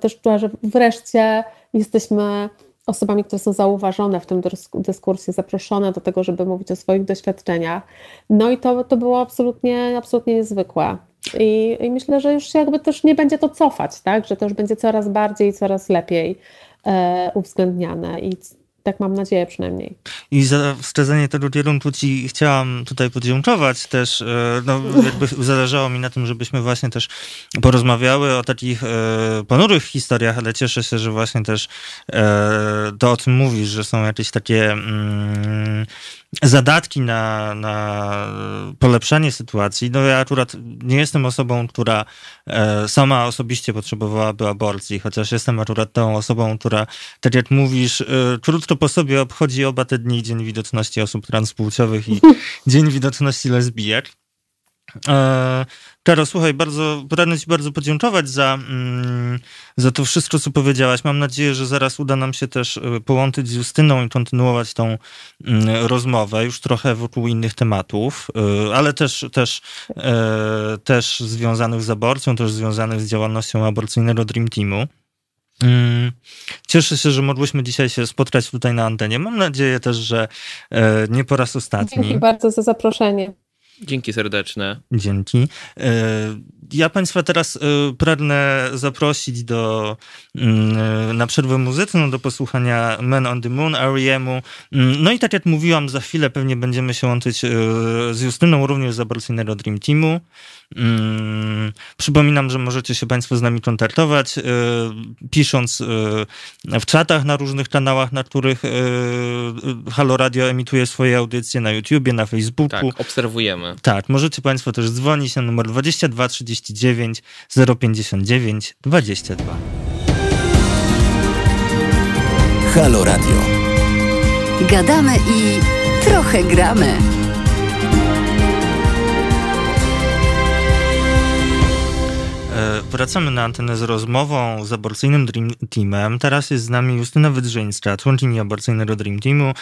też czuła, że wreszcie jesteśmy osobami, które są zauważone w tym dyskursie, zaproszone do tego, żeby mówić o swoich doświadczeniach. No i to było absolutnie niezwykłe. I myślę, że już jakby też nie będzie to cofać, tak? Że to już będzie coraz bardziej, coraz lepiej uwzględniane i tak mam nadzieję przynajmniej. I za wskazanie tego kierunku ci chciałam tutaj podziękować też. No, jakby zależało mi na tym, żebyśmy właśnie też porozmawiały o takich ponurych historiach, ale cieszę się, że właśnie też to o tym mówisz, że są jakieś takie zadatki na polepszanie sytuacji. No ja akurat nie jestem osobą, która sama osobiście potrzebowałaby aborcji, chociaż jestem akurat tą osobą, która, tak jak mówisz, krótko po sobie obchodzi oba te dni, Dzień Widoczności Osób Transpłciowych i Dzień Widoczności Lesbijek. Karo, słuchaj, pragnę ci bardzo podziękować za to wszystko, co powiedziałaś. Mam nadzieję, że zaraz uda nam się też połączyć z Justyną i kontynuować tą rozmowę już trochę wokół innych tematów, ale też związanych z aborcją, też związanych z działalnością aborcyjnego Dream Teamu. Cieszę się, że mogłyśmy dzisiaj się spotkać tutaj na antenie. Mam nadzieję też, że nie po raz ostatni. Dzięki bardzo za zaproszenie. Dzięki serdeczne. Dzięki. Ja Państwa teraz pragnę zaprosić na przerwę muzyczną do posłuchania Man on the Moon, R.E.M.u. No i tak jak mówiłam, za chwilę pewnie będziemy się łączyć z Justyną, również z aborcyjnego Dream Teamu. Przypominam, że możecie się Państwo z nami kontaktować, pisząc w czatach na różnych kanałach, na których Halo Radio emituje swoje audycje, na YouTubie, na Facebooku. Tak, obserwujemy. Tak, możecie Państwo też dzwonić na numer 22 39 059 22. Halo Radio. Gadamy i trochę gramy. Wracamy na antenę z rozmową z aborcyjnym Dream Teamem. Teraz jest z nami Justyna Wydrzyńska, członkini aborcyjnego Dream Teamu,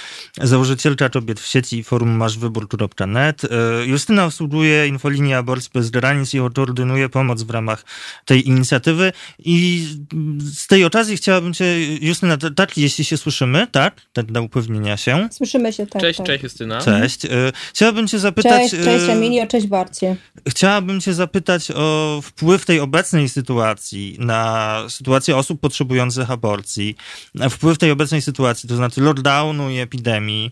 założycielka Kobiet w sieci i forum maszwybor.net. Justyna obsługuje infolinię Aborcji Bez Granic i koordynuje pomoc w ramach tej inicjatywy. I z tej okazji chciałabym cię, Justyna, tak, jeśli się słyszymy, tak dla upewnienia się. Słyszymy się, tak. Cześć, tak. Cześć Justyna. Cześć. Chciałabym cię zapytać... Cześć Emilio, cześć Barcie. Chciałabym cię zapytać o wpływ tej obecnej sytuacji na sytuację osób potrzebujących aborcji, wpływ tej obecnej sytuacji, to znaczy lockdownu i epidemii,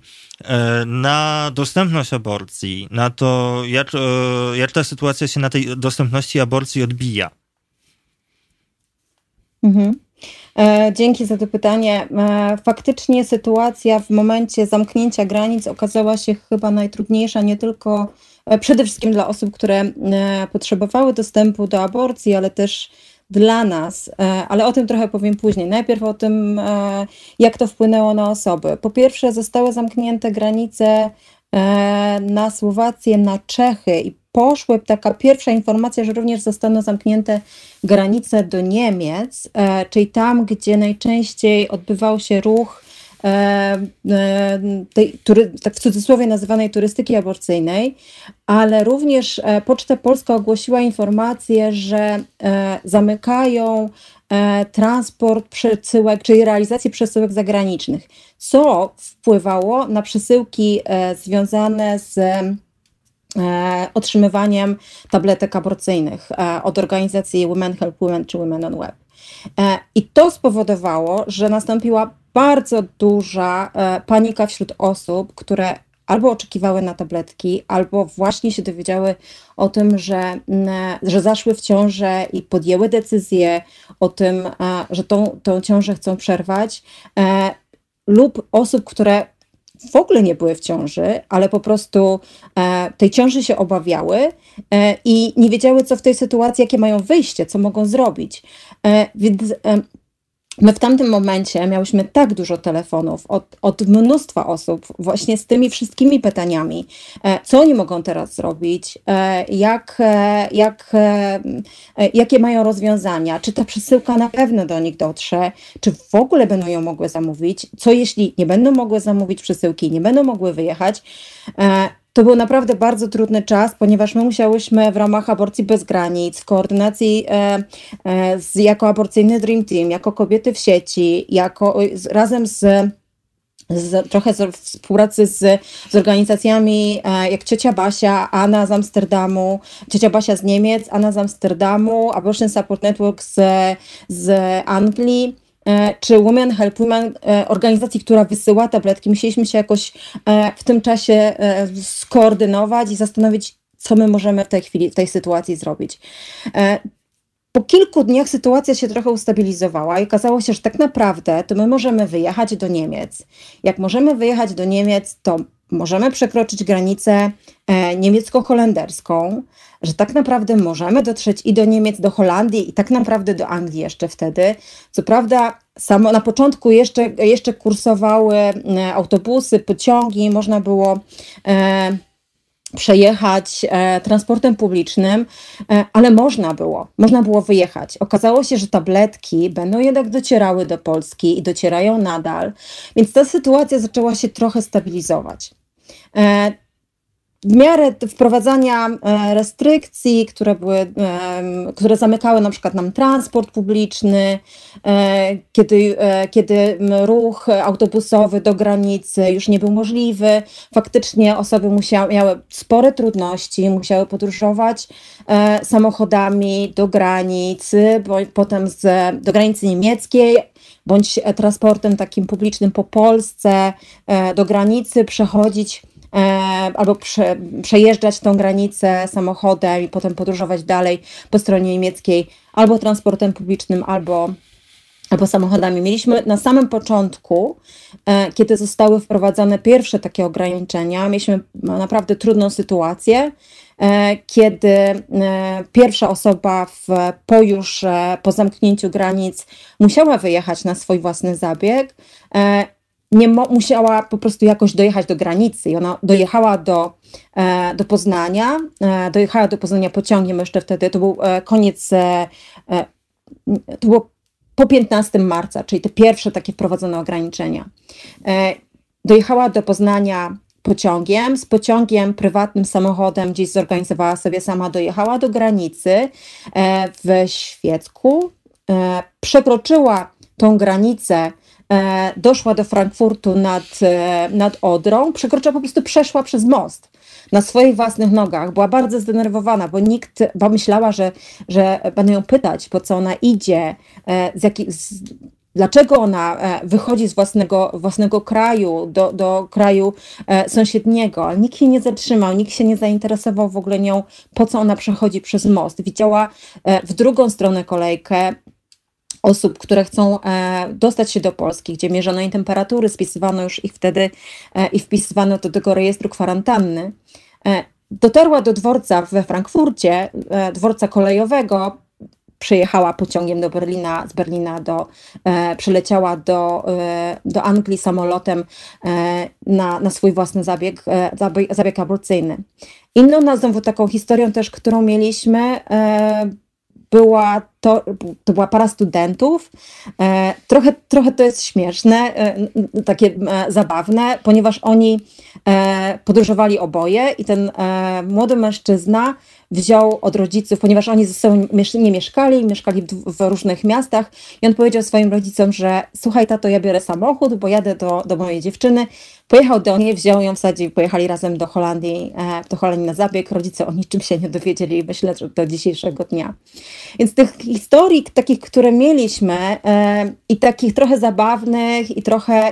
na dostępność aborcji, na to, jak ta sytuacja się na tej dostępności aborcji odbija. Mhm. Dzięki za to pytanie. Faktycznie sytuacja w momencie zamknięcia granic okazała się chyba najtrudniejsza, nie tylko przede wszystkim dla osób, które potrzebowały dostępu do aborcji, ale też dla nas, ale o tym trochę powiem później. Najpierw o tym, jak to wpłynęło na osoby. Po pierwsze, zostały zamknięte granice na Słowację, na Czechy i poszła taka pierwsza informacja, że również zostaną zamknięte granice do Niemiec, czyli tam, gdzie najczęściej odbywał się ruch tej, tak w cudzysłowie nazywanej turystyki aborcyjnej, ale również Poczta Polska ogłosiła informację, że zamykają transport przesyłek, czyli realizację przesyłek zagranicznych, co wpływało na przesyłki związane z otrzymywaniem tabletek aborcyjnych od organizacji Women Help Women czy Women on Web. I to spowodowało, że nastąpiła bardzo duża panika wśród osób, które albo oczekiwały na tabletki, albo właśnie się dowiedziały o tym, że zaszły w ciążę i podjęły decyzję o tym, że tą ciążę chcą przerwać, lub osób, które w ogóle nie były w ciąży, ale po prostu tej ciąży się obawiały i nie wiedziały, co w tej sytuacji, jakie mają wyjście, co mogą zrobić. Więc my w tamtym momencie miałyśmy tak dużo telefonów od mnóstwa osób właśnie z tymi wszystkimi pytaniami, co oni mogą teraz zrobić, jakie mają rozwiązania, czy ta przesyłka na pewno do nich dotrze, czy w ogóle będą ją mogły zamówić, co jeśli nie będą mogły zamówić przesyłki, nie będą mogły wyjechać. To był naprawdę bardzo trudny czas, ponieważ my musiałyśmy w ramach Aborcji Bez Granic, w koordynacji jako Aborcyjny Dream Team, jako Kobiety w sieci, razem trochę współpracy z organizacjami jak Ciocia Basia, Anna z Amsterdamu, Ciocia Basia z Niemiec, Anna z Amsterdamu, Abortion Support Network z Anglii, czy Women Help Women, organizacji, która wysyła tabletki. Musieliśmy się jakoś w tym czasie skoordynować i zastanowić, co my możemy w tej chwili, w tej sytuacji zrobić. Po kilku dniach sytuacja się trochę ustabilizowała i okazało się, że tak naprawdę to my możemy wyjechać do Niemiec. Jak możemy wyjechać do Niemiec, to możemy przekroczyć granicę niemiecko-holenderską, że tak naprawdę możemy dotrzeć i do Niemiec, do Holandii i tak naprawdę do Anglii jeszcze wtedy. Co prawda na początku jeszcze kursowały autobusy, pociągi, można było przejechać transportem publicznym, ale można było wyjechać. Okazało się, że tabletki będą jednak docierały do Polski i docierają nadal, więc ta sytuacja zaczęła się trochę stabilizować. W miarę wprowadzania restrykcji, które zamykały na przykład nam transport publiczny, kiedy ruch autobusowy do granicy już nie był możliwy, faktycznie osoby miały spore trudności, musiały podróżować samochodami do granicy, potem do granicy niemieckiej, bądź transportem takim publicznym po Polsce do granicy przechodzić, albo przejeżdżać tą granicę samochodem i potem podróżować dalej po stronie niemieckiej albo transportem publicznym, albo samochodami. Mieliśmy na samym początku, kiedy zostały wprowadzane pierwsze takie ograniczenia, mieliśmy naprawdę trudną sytuację, kiedy pierwsza osoba po zamknięciu granic musiała wyjechać na swój własny zabieg. Musiała po prostu jakoś dojechać do granicy i ona dojechała do Poznania, dojechała do Poznania pociągiem jeszcze wtedy, to był koniec, to było po 15 marca, czyli te pierwsze takie wprowadzone ograniczenia. Dojechała do Poznania pociągiem, z pociągiem prywatnym samochodem gdzieś zorganizowała sobie sama, dojechała do granicy w Świecku, przekroczyła tą granicę, doszła do Frankfurtu nad Odrą, przeszła przez most na swoich własnych nogach. Była bardzo zdenerwowana, bo myślała, że będą ją pytać, po co ona idzie, dlaczego ona wychodzi z własnego kraju do kraju sąsiedniego, ale nikt jej nie zatrzymał, nikt się nie zainteresował w ogóle nią, po co ona przechodzi przez most. Widziała w drugą stronę kolejkę osób, które chcą dostać się do Polski, gdzie mierzono im temperatury, spisywano już ich wtedy i wpisywano do tego rejestru kwarantanny. Dotarła do dworca we Frankfurcie, dworca kolejowego, przyjechała pociągiem do Berlina, z Berlina przyleciała do Anglii samolotem na swój własny zabieg aborcyjny. Inną nazwą, taką historią też, którą mieliśmy, to była para studentów. Trochę to jest śmieszne, takie zabawne, ponieważ oni podróżowali oboje i ten młody mężczyzna wziął od rodziców, ponieważ oni ze sobą nie mieszkali, w różnych miastach i on powiedział swoim rodzicom, że słuchaj tato, ja biorę samochód, bo jadę do mojej dziewczyny. Pojechał do niej, wziął ją, wsadził, pojechali razem do Holandii na zabieg. Rodzice o niczym się nie dowiedzieli, myślę, że do dzisiejszego dnia. Więc tych historii takich, które mieliśmy i takich trochę zabawnych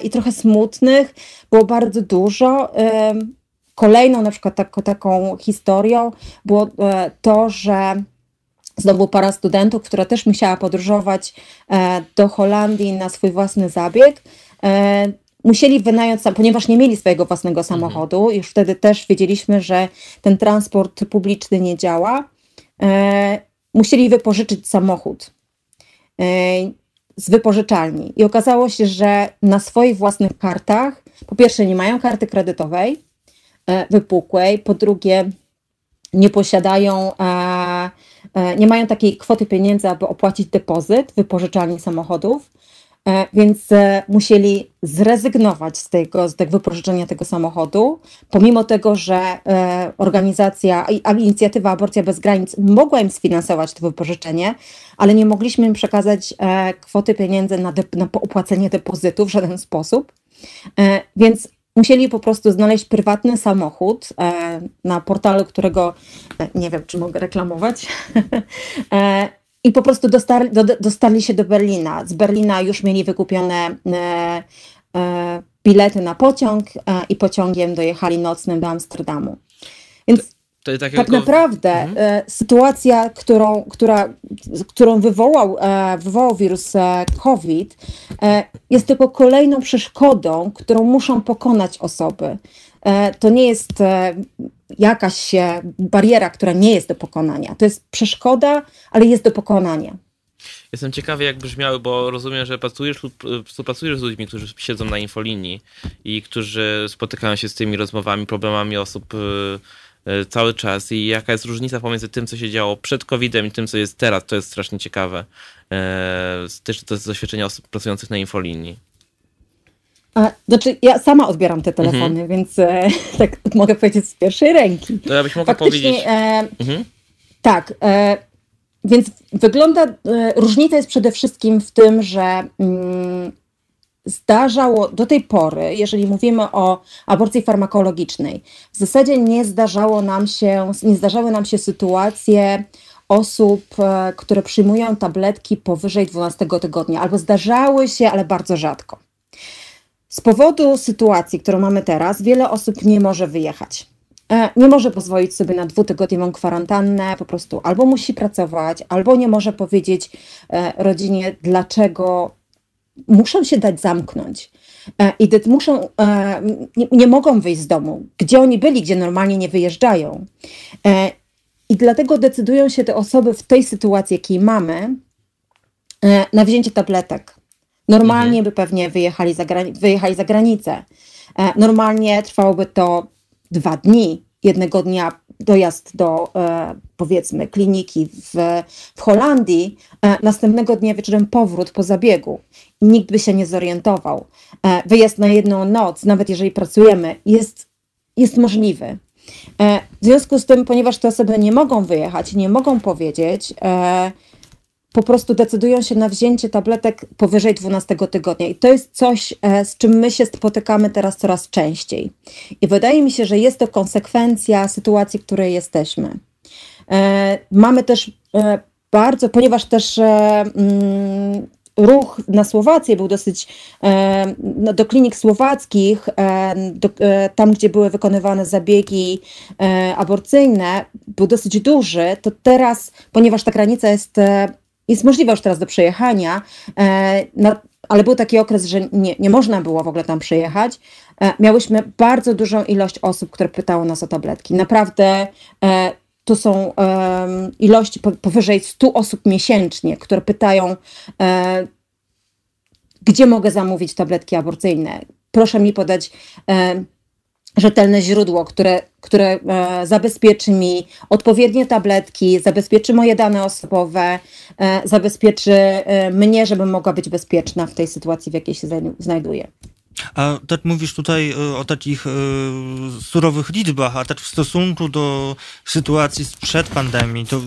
i trochę smutnych było bardzo dużo. Kolejną na przykład taką historią było to, że znowu para studentów, która też musiała podróżować do Holandii na swój własny zabieg, musieli wynająć, ponieważ nie mieli swojego własnego samochodu, już wtedy też wiedzieliśmy, że ten transport publiczny nie działa, musieli wypożyczyć samochód z wypożyczalni. I okazało się, że na swoich własnych kartach, po pierwsze, nie mają karty kredytowej wypukłej, po drugie, nie posiadają, nie mają takiej kwoty pieniędzy, aby opłacić depozyt wypożyczalni samochodów, więc musieli zrezygnować z tego wypożyczenia tego samochodu, pomimo tego, że organizacja, inicjatywa Aborcja Bez Granic mogła im sfinansować to wypożyczenie, ale nie mogliśmy im przekazać kwoty pieniędzy na opłacenie depozytu w żaden sposób, więc musieli po prostu znaleźć prywatny samochód na portalu, którego nie wiem, czy mogę reklamować. I po prostu dostali się do Berlina. Z Berlina już mieli wykupione bilety na pociąg i pociągiem dojechali nocnym do Amsterdamu. Więc tak naprawdę sytuacja, którą wywołał wirus COVID, jest tylko kolejną przeszkodą, którą muszą pokonać osoby. To nie jest jakaś bariera, która nie jest do pokonania. To jest przeszkoda, ale jest do pokonania. Jestem ciekawy, jak brzmiały, bo rozumiem, że współpracujesz z ludźmi, którzy siedzą na infolinii i którzy spotykają się z tymi rozmowami, problemami osób cały czas, i jaka jest różnica pomiędzy tym, co się działo przed COVID-em i tym, co jest teraz. To jest strasznie ciekawe. Też to jest doświadczenie osób pracujących na infolinii. Znaczy, ja sama odbieram te telefony, więc tak mogę powiedzieć z pierwszej ręki. To ja byś mogła powiedzieć. Tak, więc wygląda, różnica jest przede wszystkim w tym, że zdarzało do tej pory, jeżeli mówimy o aborcji farmakologicznej, w zasadzie nie zdarzały nam się sytuacje osób, które przyjmują tabletki powyżej 12 tygodnia, albo zdarzały się, ale bardzo rzadko. Z powodu sytuacji, którą mamy teraz, wiele osób nie może wyjechać. Nie może pozwolić sobie na 2-tygodniową kwarantannę, po prostu albo musi pracować, albo nie może powiedzieć rodzinie, dlaczego muszą się dać zamknąć. I nie mogą wyjść z domu, gdzie oni byli, gdzie normalnie nie wyjeżdżają. I dlatego decydują się te osoby w tej sytuacji, jakiej mamy, na wzięcie tabletek. Normalnie by pewnie wyjechali za granicę. Normalnie trwałoby to 2 dni. Jednego dnia dojazd do, powiedzmy, kliniki w Holandii, następnego dnia wieczorem powrót po zabiegu. Nikt by się nie zorientował. Wyjazd na jedną noc, nawet jeżeli pracujemy, jest możliwy. W związku z tym, ponieważ te osoby nie mogą wyjechać, nie mogą powiedzieć, po prostu decydują się na wzięcie tabletek powyżej 12 tygodnia. I to jest coś, z czym my się spotykamy teraz coraz częściej. I wydaje mi się, że jest to konsekwencja sytuacji, w której jesteśmy. Mamy też bardzo, ponieważ też ruch na Słowację był dosyć, do klinik słowackich, tam gdzie były wykonywane zabiegi aborcyjne, był dosyć duży, to teraz, ponieważ ta granica jest możliwe już teraz do przejechania, ale był taki okres, że nie można było w ogóle tam przejechać. Miałyśmy bardzo dużą ilość osób, które pytały nas o tabletki. Naprawdę to są ilości powyżej 100 osób miesięcznie, które pytają, gdzie mogę zamówić tabletki aborcyjne. Proszę mi podać rzetelne źródło, które zabezpieczy mi odpowiednie tabletki, zabezpieczy moje dane osobowe, zabezpieczy mnie, żebym mogła być bezpieczna w tej sytuacji, w jakiej się znajduję. A tak mówisz tutaj o takich surowych liczbach, a tak w stosunku do sytuacji sprzed pandemii, to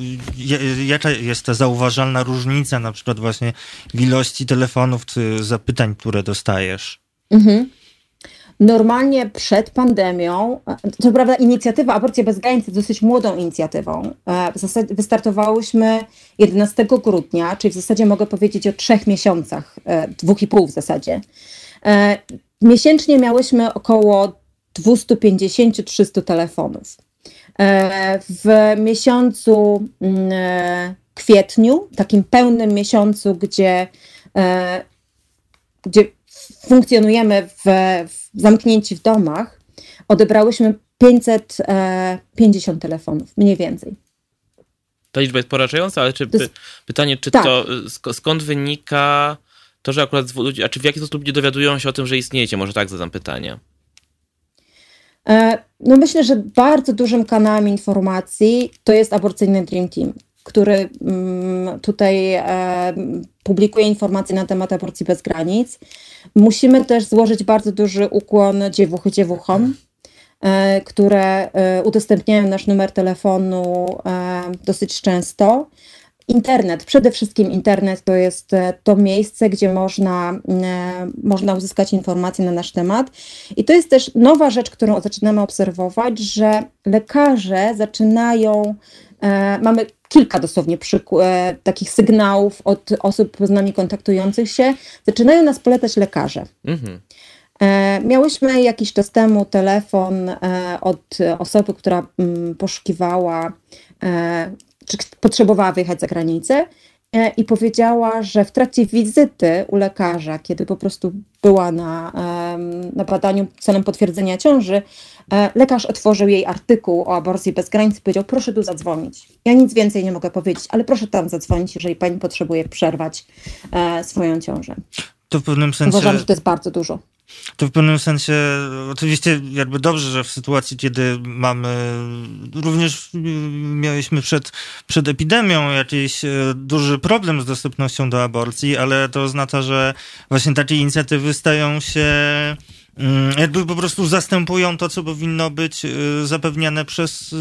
jaka jest ta zauważalna różnica, na przykład właśnie w ilości telefonów czy zapytań, które dostajesz? Normalnie przed pandemią, to prawda, inicjatywa Aborcja Bez Granic jest dosyć młodą inicjatywą. W zasadzie wystartowałyśmy 11 grudnia, czyli w zasadzie mogę powiedzieć o 3 miesiącach, 2,5 w zasadzie. Miesięcznie miałyśmy około 250-300 telefonów. W miesiącu kwietniu, takim pełnym miesiącu, gdzie funkcjonujemy w zamknięci w domach, odebrałyśmy 550 telefonów, mniej więcej. Ta liczba jest porażająca, ale pytanie, czy tak. Skąd wynika to, że akurat ludzie, a czy w jaki sposób ludzie dowiadują się o tym, że istniejecie? Może tak zadam pytanie. No myślę, że bardzo dużym kanałem informacji to jest Aborcyjny Dream Team, który tutaj publikuje informacje na temat aborcji bez granic. Musimy też złożyć bardzo duży ukłon dziewuchom, które udostępniają nasz numer telefonu dosyć często. Internet, przede wszystkim internet to jest to miejsce, gdzie można uzyskać informacje na nasz temat. I to jest też nowa rzecz, którą zaczynamy obserwować, że lekarze zaczynają, mamy kilka dosłownie takich sygnałów od osób z nami kontaktujących się, zaczynają nas polecać lekarze. Mhm. Miałyśmy jakiś czas temu telefon od osoby, która poszukiwała czy potrzebowała wyjechać za granicę i powiedziała, że w trakcie wizyty u lekarza, kiedy po prostu była na badaniu celem potwierdzenia ciąży, lekarz otworzył jej artykuł o aborcji bez granic i powiedział, proszę tu zadzwonić. Ja nic więcej nie mogę powiedzieć, ale proszę tam zadzwonić, jeżeli pani potrzebuje przerwać swoją ciążę. To w pewnym sensie... Uważam, że to jest bardzo dużo. To w pewnym sensie oczywiście jakby dobrze, że w sytuacji, kiedy mamy, również mieliśmy przed epidemią jakiś duży problem z dostępnością do aborcji, ale to oznacza, że właśnie takie inicjatywy stają się, jakby po prostu zastępują to, co powinno być zapewniane przez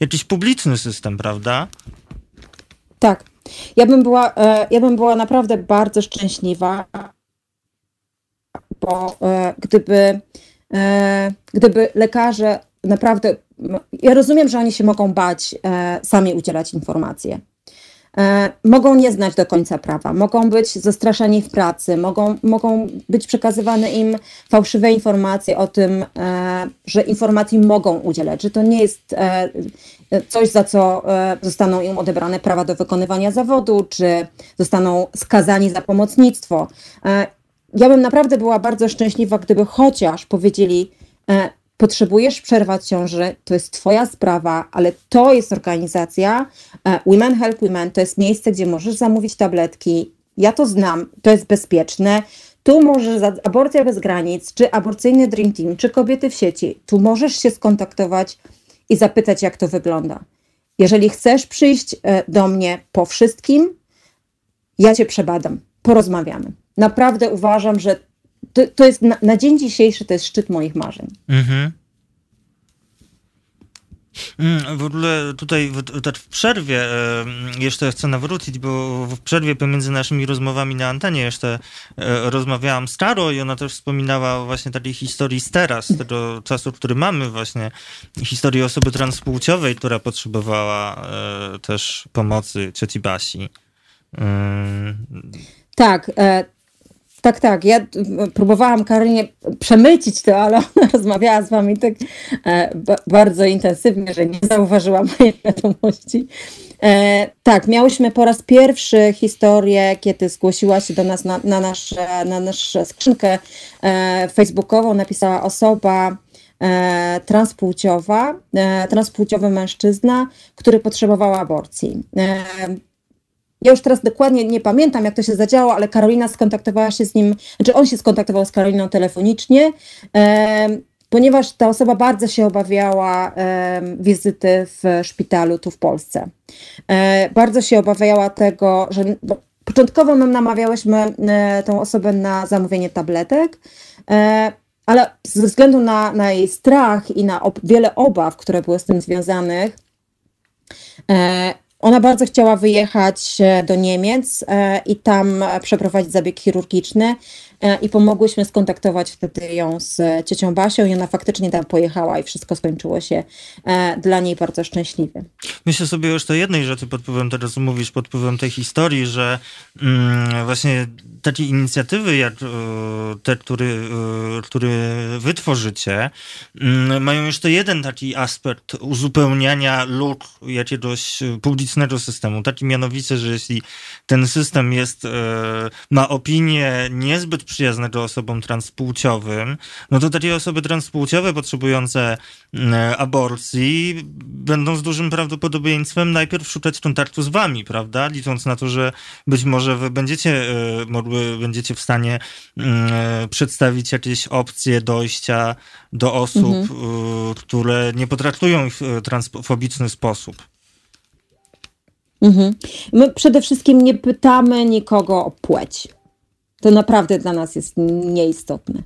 jakiś publiczny system, prawda? Tak. Ja bym była naprawdę bardzo szczęśliwa, bo gdyby lekarze naprawdę... Ja rozumiem, że oni się mogą bać sami udzielać informacji. Mogą nie znać do końca prawa, mogą być zastraszani w pracy, mogą być przekazywane im fałszywe informacje o tym, że informacji mogą udzielać, że to nie jest coś, za co zostaną im odebrane prawa do wykonywania zawodu, czy zostaną skazani za pomocnictwo. Ja bym naprawdę była bardzo szczęśliwa, gdyby chociaż powiedzieli, potrzebujesz przerwać ciąży, to jest twoja sprawa, ale to jest organizacja Women Help Women, to jest miejsce, gdzie możesz zamówić tabletki, ja to znam, to jest bezpieczne, tu możesz, Aborcja Bez Granic, czy Aborcyjny Dream Team, czy Kobiety w sieci, tu możesz się skontaktować i zapytać, jak to wygląda. Jeżeli chcesz przyjść do mnie po wszystkim, ja cię przebadam, porozmawiamy. Naprawdę uważam, że to jest na dzień dzisiejszy to jest szczyt moich marzeń. Mhm. W ogóle tutaj tak w przerwie jeszcze chcę nawrócić, bo w przerwie pomiędzy naszymi rozmowami na antenie jeszcze rozmawiałam z Karo i ona też wspominała właśnie takiej historii z teraz, z tego czasu, który mamy właśnie, historii osoby transpłciowej, która potrzebowała też pomocy cioci Basi. Tak. Ja próbowałam Karolinie przemycić to, ale ona rozmawiała z wami tak bardzo intensywnie, że nie zauważyła mojej wiadomości. Tak, miałyśmy po raz pierwszy historię, kiedy zgłosiła się do nas na naszą skrzynkę facebookową, napisała osoba transpłciowy mężczyzna, który potrzebował aborcji. Ja już teraz dokładnie nie pamiętam, jak to się zadziało, ale Karolina skontaktowała się z nim, znaczy on się skontaktował z Karoliną telefonicznie, ponieważ ta osoba bardzo się obawiała wizyty w szpitalu tu w Polsce. Bardzo się obawiała tego, że początkowo my namawiałyśmy tą osobę na zamówienie tabletek, ale ze względu na jej strach i na wiele obaw, które były z tym związanych, ona bardzo chciała wyjechać do Niemiec i tam przeprowadzić zabieg chirurgiczny i pomogłyśmy skontaktować wtedy ją z ciocią Basią i ona faktycznie tam pojechała i wszystko skończyło się dla niej bardzo szczęśliwie. Myślę sobie jeszcze jednej rzeczy pod wpływem tego, co mówisz, pod wpływem tej historii, że właśnie takie inicjatywy jak te, które wy tworzycie, mają jeszcze jeden taki aspekt uzupełniania luk jakiegoś publicznego systemu. Taki mianowicie, że jeśli ten system ma opinię niezbyt jest przyjaznego osobom transpłciowym, no to takie osoby transpłciowe potrzebujące aborcji będą z dużym prawdopodobieństwem najpierw szukać kontaktu z wami, prawda? Licząc na to, że być może wy będziecie w stanie przedstawić jakieś opcje dojścia do osób, które nie potraktują ich w transfobiczny sposób. My przede wszystkim nie pytamy nikogo o płeć. To naprawdę dla nas jest nieistotne.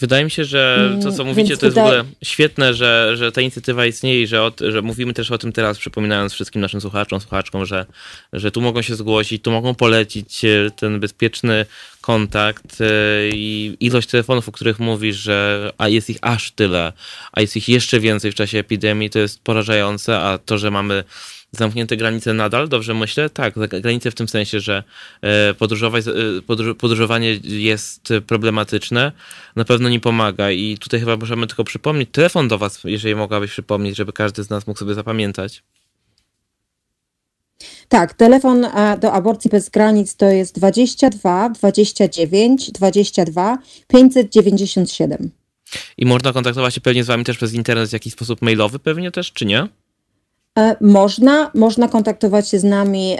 Wydaje mi się, że to, co mówicie, to jest w ogóle świetne, że ta inicjatywa istnieje i że mówimy też o tym teraz, przypominając wszystkim naszym słuchaczom, słuchaczkom, że tu mogą się zgłosić, tu mogą polecić ten bezpieczny kontakt i ilość telefonów, o których mówisz, że a jest ich aż tyle, a jest ich jeszcze więcej w czasie epidemii, to jest porażające, a to, że mamy zamknięte granice nadal, dobrze myślę? Tak, granice w tym sensie, że podróżowanie jest problematyczne, na pewno nie pomaga i tutaj chyba możemy tylko przypomnieć, telefon do was, jeżeli mogłabyś przypomnieć, żeby każdy z nas mógł sobie zapamiętać. Tak, telefon do Aborcji Bez Granic to jest 22 29 22 597. I można kontaktować się pewnie z wami też przez internet w jakiś sposób mailowy pewnie też, czy nie? Można kontaktować się z nami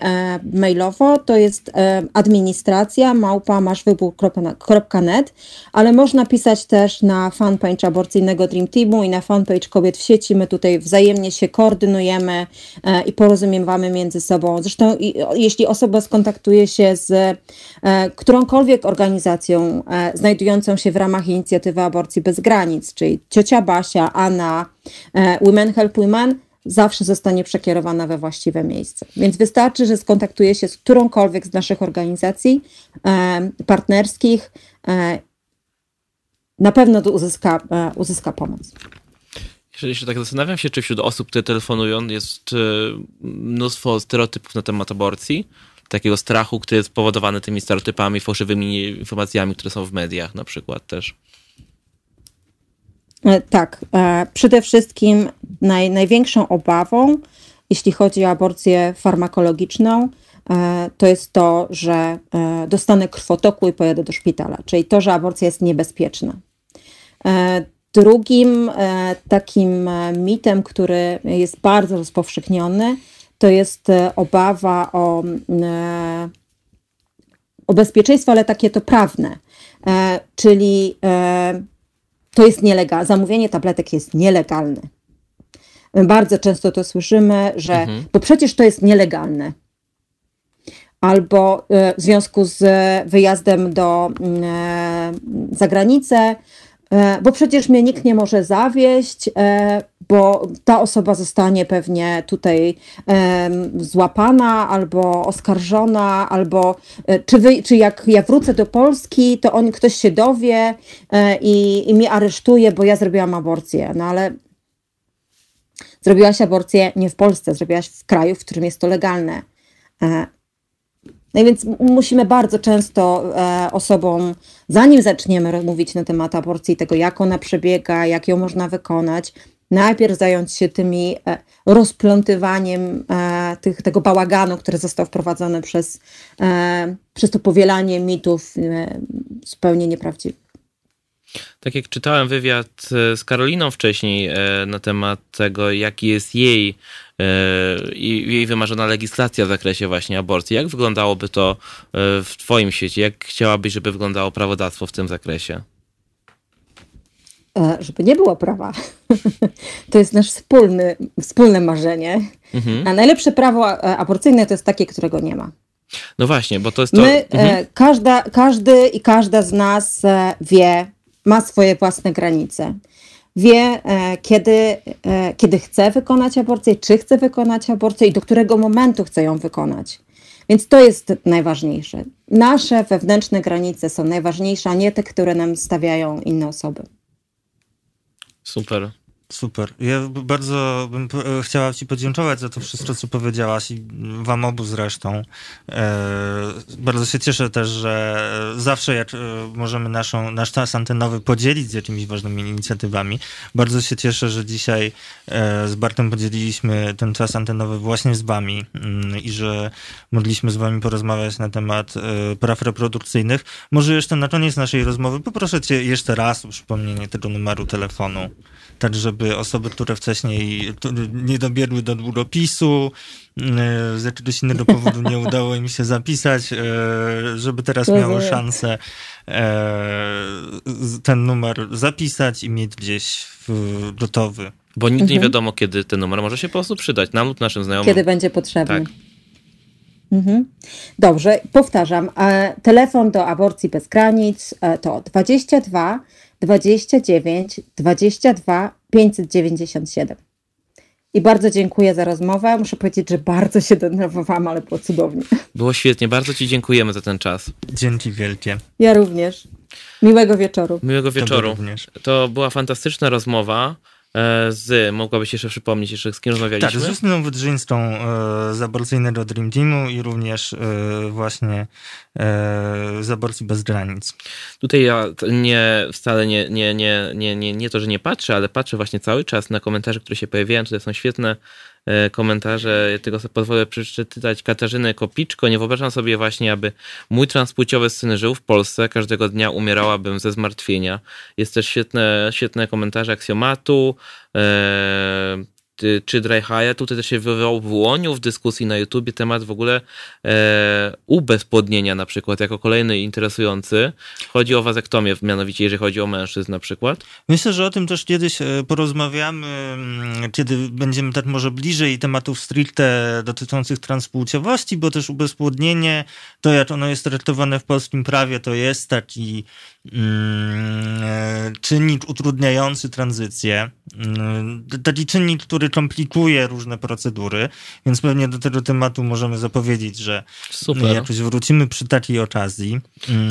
mailowo, to jest administracja@maszwybor.net, ale można pisać też na fanpage Aborcyjnego Dream Teamu i na fanpage Kobiet w sieci. My tutaj wzajemnie się koordynujemy i porozumiewamy między sobą. Zresztą jeśli osoba skontaktuje się z którąkolwiek organizacją znajdującą się w ramach inicjatywy Aborcji Bez Granic, czyli Ciocia Basia, Anna, Women Help Women, zawsze zostanie przekierowana we właściwe miejsce. Więc wystarczy, że skontaktuje się z którąkolwiek z naszych organizacji partnerskich. Na pewno uzyska pomoc. Jeszcze tak zastanawiam się, czy wśród osób, które telefonują, jest mnóstwo stereotypów na temat aborcji, takiego strachu, który jest spowodowany tymi stereotypami, fałszywymi informacjami, które są w mediach na przykład też. Tak, przede wszystkim największą obawą, jeśli chodzi o aborcję farmakologiczną, to jest to, że dostanę krwotoku i pojadę do szpitala, czyli to, że aborcja jest niebezpieczna. Drugim takim mitem, który jest bardzo rozpowszechniony, to jest obawa o bezpieczeństwo, ale takie to prawne, czyli to jest nielegalne. Zamówienie tabletek jest nielegalne. Bardzo często to słyszymy, że bo przecież to jest nielegalne. Albo w związku z wyjazdem do zagranicę, bo przecież mnie nikt nie może zawieźć, bo ta osoba zostanie pewnie tutaj złapana albo oskarżona, albo czy jak ja wrócę do Polski, to ktoś się dowie i mnie aresztuje, bo ja zrobiłam aborcję. No ale zrobiłaś aborcję nie w Polsce, zrobiłaś w kraju, w którym jest to legalne. No i więc musimy bardzo często osobom, zanim zaczniemy mówić na temat aborcji, tego jak ona przebiega, jak ją można wykonać, najpierw zająć się tymi rozplątywaniem tego bałaganu, który został wprowadzony przez to powielanie mitów zupełnie nieprawdziwych. Tak jak czytałem wywiad z Karoliną wcześniej na temat tego, jaki jest jej wymarzona legislacja w zakresie właśnie aborcji. Jak wyglądałoby to w twoim świecie? Jak chciałabyś, żeby wyglądało prawodawstwo w tym zakresie? Żeby nie było prawa. To jest nasze wspólne marzenie. A najlepsze prawo aborcyjne to jest takie, którego nie ma. No właśnie, bo to jest to... Każdy i każda z nas wie, ma swoje własne granice. Wie, kiedy chce wykonać aborcję, czy chce wykonać aborcję i do którego momentu chce ją wykonać. Więc to jest najważniejsze. Nasze wewnętrzne granice są najważniejsze, a nie te, które nam stawiają inne osoby. Super. Super. Ja bardzo bym chciała ci podziękować za to wszystko, co powiedziałaś i wam obu zresztą. Bardzo się cieszę też, że zawsze jak możemy nasz czas antenowy podzielić z jakimiś ważnymi inicjatywami. Bardzo się cieszę, że dzisiaj z Bartem podzieliliśmy ten czas antenowy właśnie z wami i że mogliśmy z wami porozmawiać na temat praw reprodukcyjnych. Może jeszcze na koniec naszej rozmowy poproszę cię jeszcze raz o przypomnienie tego numeru telefonu. Tak, żeby osoby, które wcześniej nie dobiegły do długopisu, z jakiegoś innego powodu nie udało im się zapisać, żeby teraz miały szansę ten numer zapisać i mieć gdzieś gotowy. Bo nigdy nie wiadomo, kiedy ten numer może się po prostu przydać nam lub naszym znajomym. Kiedy będzie potrzebny. Tak. Dobrze, powtarzam. Telefon do Aborcji Bez Granic to 22 29 22 597. I bardzo dziękuję za rozmowę. Muszę powiedzieć, że bardzo się denerwowałam, ale było cudownie. Było świetnie. Bardzo ci dziękujemy za ten czas. Dzięki wielkie. Ja również. Miłego wieczoru. Miłego wieczoru. To była fantastyczna rozmowa. Mogłabyś jeszcze przypomnieć, jeszcze z kim rozmawialiśmy? Tak, z Justyną Wydrzyńską z Aborcyjnego Dream Teamu i również właśnie z Aborcji Bez Granic. Tutaj ja wcale nie, że nie patrzę, ale patrzę właśnie cały czas na komentarze, które się pojawiają. Tutaj są świetne komentarze, ja tego sobie pozwolę przeczytać. Katarzyny Kopiczko: nie wyobrażam sobie właśnie, aby mój transpłciowy syn żył w Polsce, każdego dnia umierałabym ze zmartwienia. Jest też świetne komentarze Aksjomatu, czy Dreyhaja. Tutaj też się wywołał w łoniu w dyskusji na YouTubie temat w ogóle ubezpłodnienia na przykład, jako kolejny interesujący. Chodzi o wazektomię, mianowicie jeżeli chodzi o mężczyzn na przykład. Myślę, że o tym też kiedyś porozmawiamy, kiedy będziemy tak może bliżej tematów stricte dotyczących transpłciowości, bo też ubezpłodnienie, to jak ono jest traktowane w polskim prawie, to jest taki czynnik utrudniający tranzycję. Taki czynnik, który komplikuje różne procedury, więc pewnie do tego tematu możemy zapowiedzieć, że jakoś wrócimy przy takiej okazji.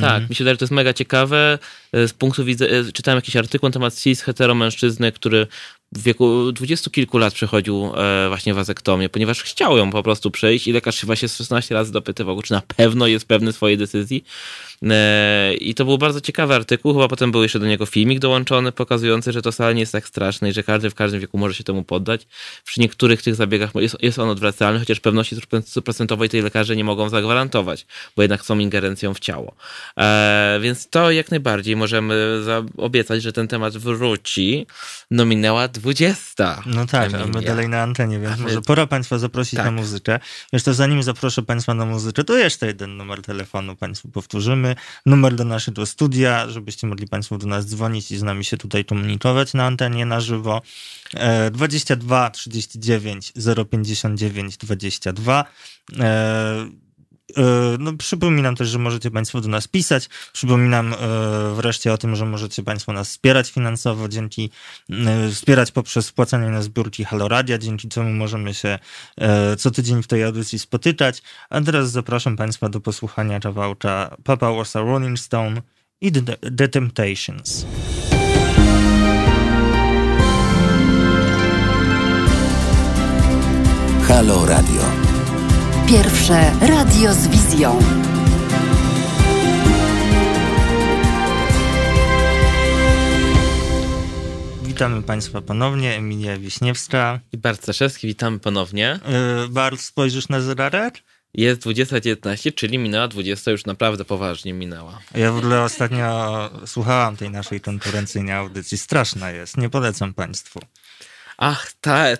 Tak, mi się wydaje, że to jest mega ciekawe. Z punktu widzenia, czytałem jakiś artykuł na temat cis-heteromężczyzny, który w wieku 20 kilku lat przechodził właśnie wazektomię, ponieważ chciał ją po prostu przejść i lekarz chyba się 16 razy dopytywał, czy na pewno jest pewny swojej decyzji. I to był bardzo ciekawy artykuł, chyba potem był jeszcze do niego filmik dołączony, pokazujący, że to wcale nie jest tak straszne i że każdy w każdym wieku może się temu poddać. Przy niektórych tych zabiegach jest on odwracalny, chociaż pewności stuprocentowej tej lekarze nie mogą zagwarantować, bo jednak są ingerencją w ciało. Więc to jak najbardziej możemy obiecać, że ten temat wróci. No minęła 20. No tak, a my dalej na antenie, więc może pora państwa zaprosić na muzykę. Jeszcze zanim zaproszę państwa na muzykę, to jeszcze jeden numer telefonu państwu powtórzymy. Numer do naszego studia, żebyście mogli państwo do nas dzwonić i z nami się tutaj komunikować na antenie na żywo. 22 39 059 22. No, przypominam też, że możecie państwo do nas pisać. Przypominam wreszcie o tym, że możecie państwo nas wspierać finansowo, wspierać poprzez wpłacanie na zbiórki Halo Radia, dzięki czemu możemy się co tydzień w tej audycji spotykać. A teraz zapraszam państwa do posłuchania kawałka Papa Warsza Rolling Stone i The Temptations. Halo Radio. Pierwsze radio z wizją. Witamy państwa ponownie, Emilia Wiśniewska i Bart Staszewski, witamy ponownie. Bart, spojrzysz na zegarek? Jest 20:19, czyli minęła 20, już naprawdę poważnie minęła. Ja w ogóle ostatnio słuchałam tej naszej konkurencyjnej audycji, straszna jest, nie polecam państwu. Ach, dobrze.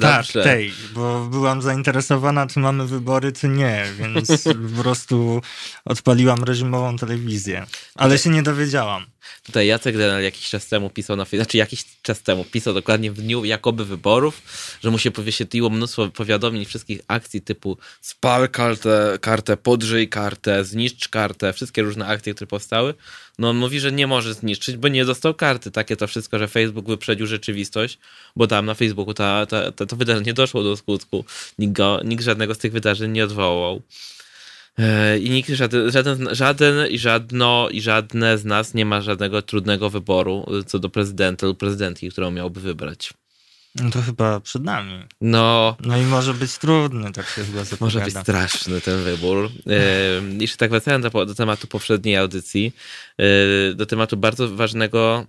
Tak, tej, bo byłam zainteresowana, czy mamy wybory, czy nie, więc po prostu odpaliłam reżimową telewizję, ale się nie dowiedziałam. Tutaj Jacek Denel jakiś czas temu pisał dokładnie w dniu jakoby wyborów, że mu się wyświetliło mnóstwo powiadomień wszystkich akcji typu spal kartę, podrzyj kartę, zniszcz kartę, wszystkie różne akcje, które powstały. No on mówi, że nie może zniszczyć, bo nie dostał karty. Takie to wszystko, że Facebook wyprzedził rzeczywistość, bo tam na Facebooku to wydarzenie doszło do skutku. Nikt żadnego z tych wydarzeń nie odwołał. I nikt, żadne z nas nie ma żadnego trudnego wyboru co do prezydenta lub prezydentki, którą miałby wybrać. No to chyba przed nami. No i może być trudny, tak się chyba zapowiada. Może być straszny ten wybór. Jeszcze tak wracając do tematu poprzedniej audycji, do tematu bardzo ważnego,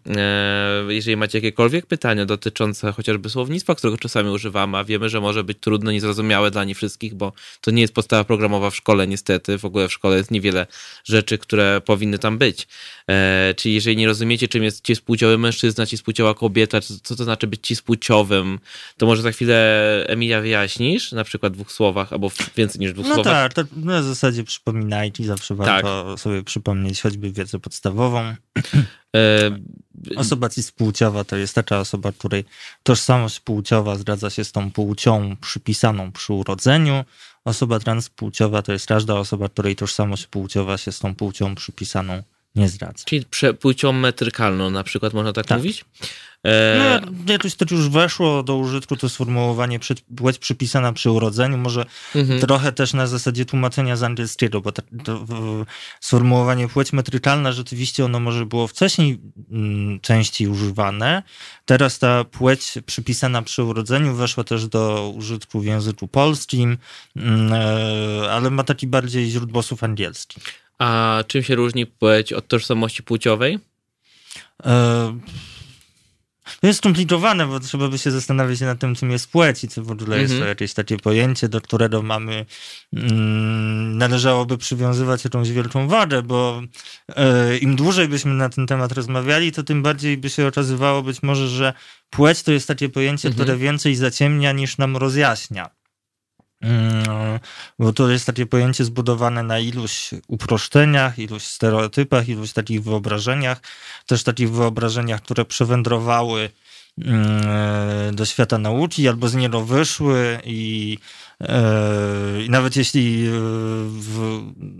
jeżeli macie jakiekolwiek pytania dotyczące chociażby słownictwa, którego czasami używamy, a wiemy, że może być trudne, niezrozumiałe dla nie wszystkich, bo to nie jest podstawa programowa w szkole niestety. W ogóle w szkole jest niewiele rzeczy, które powinny tam być. Czyli jeżeli nie rozumiecie, czym jest cispłciowy mężczyzna, cispłciowa kobieta, co to znaczy być cispłciowym, to może za chwilę, Emilia, wyjaśnisz, na przykład w dwóch słowach, albo więcej niż dwóch słowach. No tak, na zasadzie przypominajcie, zawsze warto sobie przypomnieć choćby wiedzę podstawową. Osoba cispłciowa to jest taka osoba, której tożsamość płciowa zgadza się z tą płcią przypisaną przy urodzeniu. Osoba transpłciowa to jest każda osoba, której tożsamość płciowa się z tą płcią przypisaną nie zdradza. Czyli płcią metrykalną na przykład, można tak mówić? No, jakoś to już weszło do użytku to sformułowanie płeć przypisana przy urodzeniu, może trochę też na zasadzie tłumaczenia z angielskiego, bo to sformułowanie płeć metrykalna rzeczywiście ono może było wcześniej częściej używane. Teraz ta płeć przypisana przy urodzeniu weszła też do użytku w języku polskim, ale ma taki bardziej źródło słów angielskich. A czym się różni płeć od tożsamości płciowej? To jest skomplikowane, bo trzeba by się zastanawiać nad tym, czym jest płeć i co w ogóle jest to jakieś takie pojęcie, do którego należałoby przywiązywać jakąś wielką wagę, bo im dłużej byśmy na ten temat rozmawiali, to tym bardziej by się okazywało być może, że płeć to jest takie pojęcie, które więcej zaciemnia niż nam rozjaśnia. Bo to jest takie pojęcie zbudowane na iluś uproszczeniach, iluś stereotypach, iluś takich wyobrażeniach, też takich wyobrażeniach, które przewędrowały do świata nauki albo z niego wyszły i nawet jeśli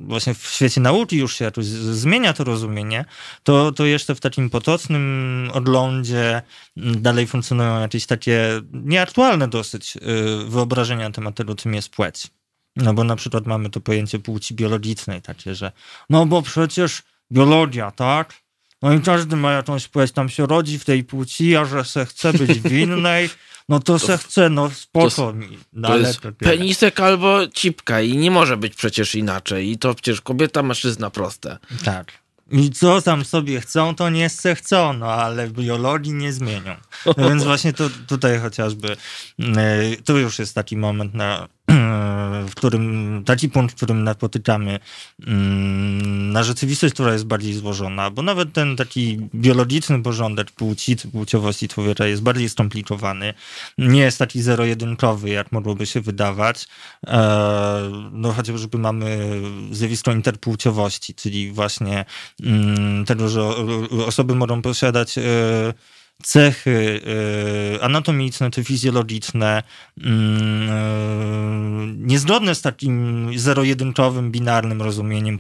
właśnie w świecie nauki już się jakoś zmienia to rozumienie, to jeszcze w takim potocznym oglądzie dalej funkcjonują jakieś takie nieaktualne dosyć wyobrażenia na temat tego, czym jest płeć. No bo na przykład mamy to pojęcie płci biologicznej takie, że no bo przecież biologia, tak? No i każdy ma jakąś płeć, tam się rodzi w tej płci, a że se chce być w innej, no to se chce, no spoko mi. To jest penisek albo cipka i nie może być przecież inaczej. I to przecież kobieta, mężczyzna proste. Tak. I co tam sobie chcą, to nie se chcą, no ale biologii nie zmienią. No więc właśnie to tutaj chociażby, to już jest taki moment taki punkt, w którym napotykamy na rzeczywistość, która jest bardziej złożona, bo nawet ten taki biologiczny porządek płciowości człowieka jest bardziej skomplikowany. Nie jest taki zero-jedynkowy, jak mogłoby się wydawać. No chociażby mamy zjawisko interpłciowości, czyli właśnie tego, że osoby mogą posiadać cechy anatomiczne czy fizjologiczne niezgodne z takim zero-jedynkowym, binarnym rozumieniem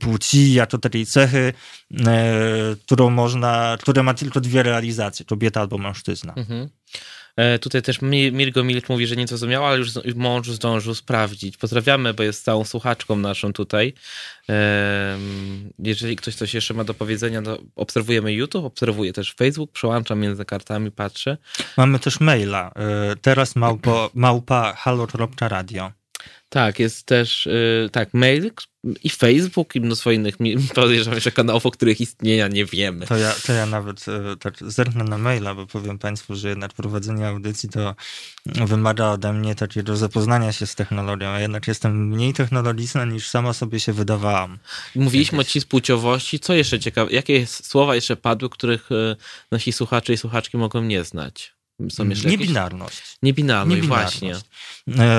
płci jako takiej cechy, które ma tylko dwie realizacje, kobieta albo mężczyzna. Tutaj też Mirgo Milk mówi, że nieco zrozumiała, ale już mąż zdążył sprawdzić. Pozdrawiamy, bo jest całą słuchaczką naszą tutaj. Jeżeli ktoś coś jeszcze ma do powiedzenia, to obserwujemy YouTube, obserwuję też Facebook, przełączam między kartami, patrzę. Mamy też maila. Teraz małpa halo.radio. Tak, jest też mail i Facebook i mnóstwo innych, podejrzewam, że kanałów, o których istnienia nie wiemy. To ja nawet tak zerknę na maila, bo powiem Państwu, że jednak prowadzenie audycji to wymaga ode mnie takiego zapoznania się z technologią, a jednak jestem mniej technologiczna niż sama sobie się wydawałam. Mówiliśmy o cispłciowości. Co jeszcze ciekawe? Jakie słowa jeszcze padły, których nasi słuchacze i słuchaczki mogą nie znać? Niebinarność, właśnie.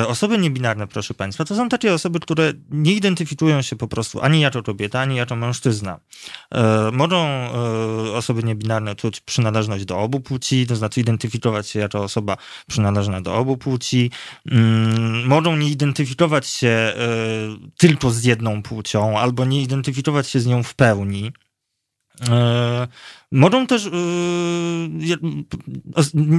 Osoby niebinarne, proszę Państwa, to są takie osoby, które nie identyfikują się po prostu ani jako kobieta, ani jako mężczyzna. Mogą osoby niebinarne czuć przynależność do obu płci, to znaczy identyfikować się jako osoba przynależna do obu płci. Mogą nie identyfikować się tylko z jedną płcią, albo nie identyfikować się z nią w pełni. Mogą też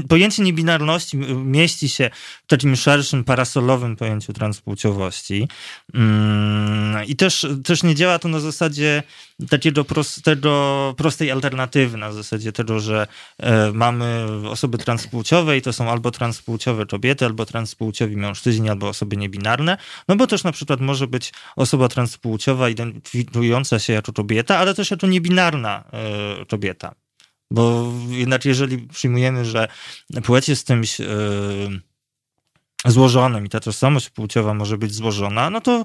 pojęcie niebinarności mieści się w takim szerszym, parasolowym pojęciu transpłciowości. I też nie działa to na zasadzie takiego prostej alternatywy, na zasadzie tego, że mamy osoby transpłciowe i to są albo transpłciowe kobiety, albo transpłciowi mężczyźni, albo osoby niebinarne, no bo też na przykład może być osoba transpłciowa identyfikująca się jako kobieta, ale też jako niebinarna kobieta. Bo jednak jeżeli przyjmujemy, że płeć jest czymś złożonym i ta tożsamość płciowa może być złożona, no to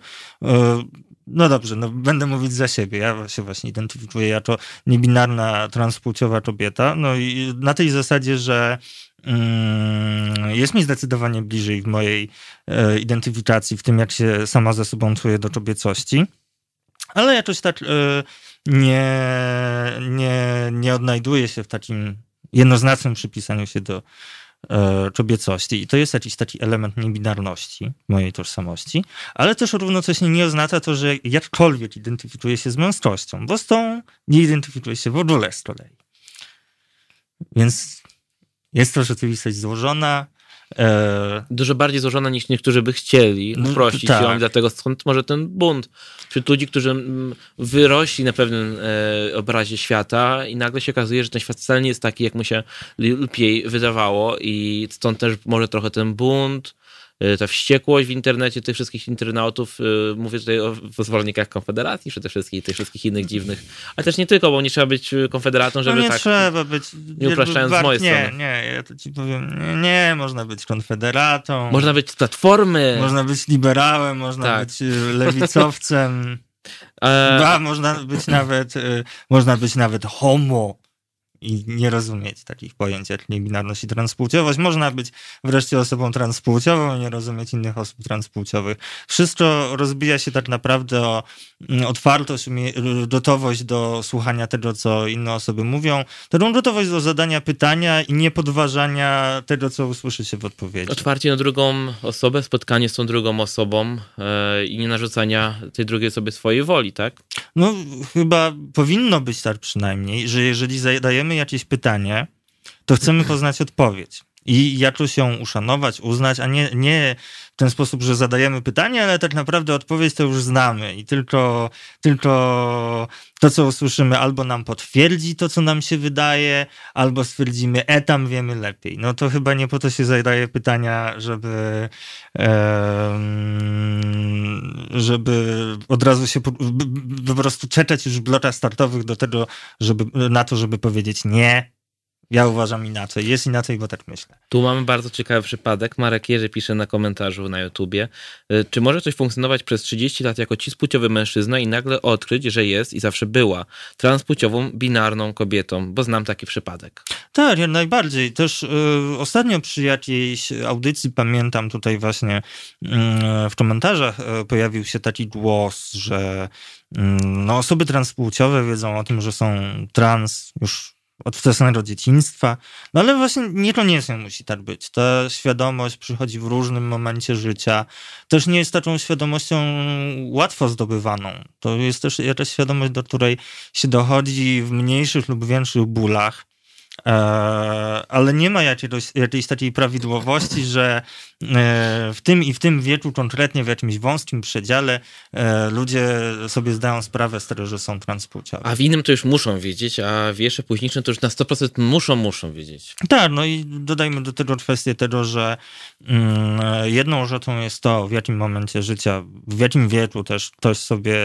no dobrze, no będę mówić za siebie. Ja się właśnie identyfikuję jako niebinarna, transpłciowa kobieta. No i na tej zasadzie, że jest mi zdecydowanie bliżej w mojej identyfikacji, w tym jak się sama ze sobą czuję do kobiecości, ale jakoś tak nie odnajduję się w takim jednoznacznym przypisaniu się do kobiecości. I to jest jakiś taki element niebinarności mojej tożsamości, ale też równocześnie nie oznacza to, że jakkolwiek identyfikuję się z męskością, bo z tą nie identyfikuję się w ogóle z kolei. Więc jest to rzeczywistość złożona. Dużo bardziej złożona niż niektórzy by chcieli uprościć ją, i dlatego stąd może ten bunt wśród ludzi, którzy wyrośli na pewnym obrazie świata i nagle się okazuje, że ten świat wcale nie jest taki, jak mu się lepiej wydawało, i stąd też może trochę ten bunt, ta wściekłość w internecie tych wszystkich internautów, mówię tutaj o zwolennikach Konfederacji przede wszystkim i tych wszystkich innych dziwnych, ale też nie tylko, bo nie trzeba być konfederatą, żeby nie tak... trzeba być, nie upraszczając z mojej strony. Nie, ja to ci powiem, nie można być konfederatą. Można być z Platformy. Można być liberałem, można być lewicowcem. Można być nawet homo. I nie rozumieć takich pojęć jak niebinarność i transpłciowość. Można być wreszcie osobą transpłciową i nie rozumieć innych osób transpłciowych. Wszystko rozbija się tak naprawdę o otwartość, gotowość do słuchania tego, co inne osoby mówią, taką gotowość do zadania pytania i nie podważania tego, co usłyszy się w odpowiedzi. Otwarcie na drugą osobę, spotkanie z tą drugą osobą i nie narzucania tej drugiej osobie swojej woli, tak? No chyba powinno być tak przynajmniej, że jeżeli zadajemy jakieś pytanie, to chcemy poznać odpowiedź i jakoś ją uszanować, uznać, a nie w ten sposób, że zadajemy pytanie, ale tak naprawdę odpowiedź to już znamy i tylko to, co usłyszymy, albo nam potwierdzi to, co nam się wydaje, albo stwierdzimy, tam wiemy lepiej. No to chyba nie po to się zadaje pytania, żeby od razu się po prostu czekać już w blokach startowych do tego, żeby powiedzieć nie. Ja uważam inaczej. Jest inaczej, bo tak myślę. Tu mamy bardzo ciekawy przypadek. Marek Jerzy pisze na komentarzu na YouTubie. Czy może coś funkcjonować przez 30 lat jako cispłciowy mężczyzna i nagle odkryć, że jest i zawsze była transpłciową, binarną kobietą? Bo znam taki przypadek. Tak, jak najbardziej. Też ostatnio przy jakiejś audycji, pamiętam tutaj właśnie w komentarzach pojawił się taki głos, że osoby transpłciowe wiedzą o tym, że są trans już od wczesnego dzieciństwa, no ale właśnie niekoniecznie musi tak być. Ta świadomość przychodzi w różnym momencie życia. Też nie jest taką świadomością łatwo zdobywaną. To jest też jakaś świadomość, do której się dochodzi w mniejszych lub większych bólach, ale nie ma jakiejś takiej prawidłowości, że w tym i w tym wieku, konkretnie w jakimś wąskim przedziale, ludzie sobie zdają sprawę z tego, że są transpłciowi. A w innym to już muszą wiedzieć, a w wieku późniejszym to już na 100% muszą wiedzieć. Tak, no i dodajmy do tego kwestię tego, że jedną rzeczą jest to, w jakim momencie życia, w jakim wieku też ktoś sobie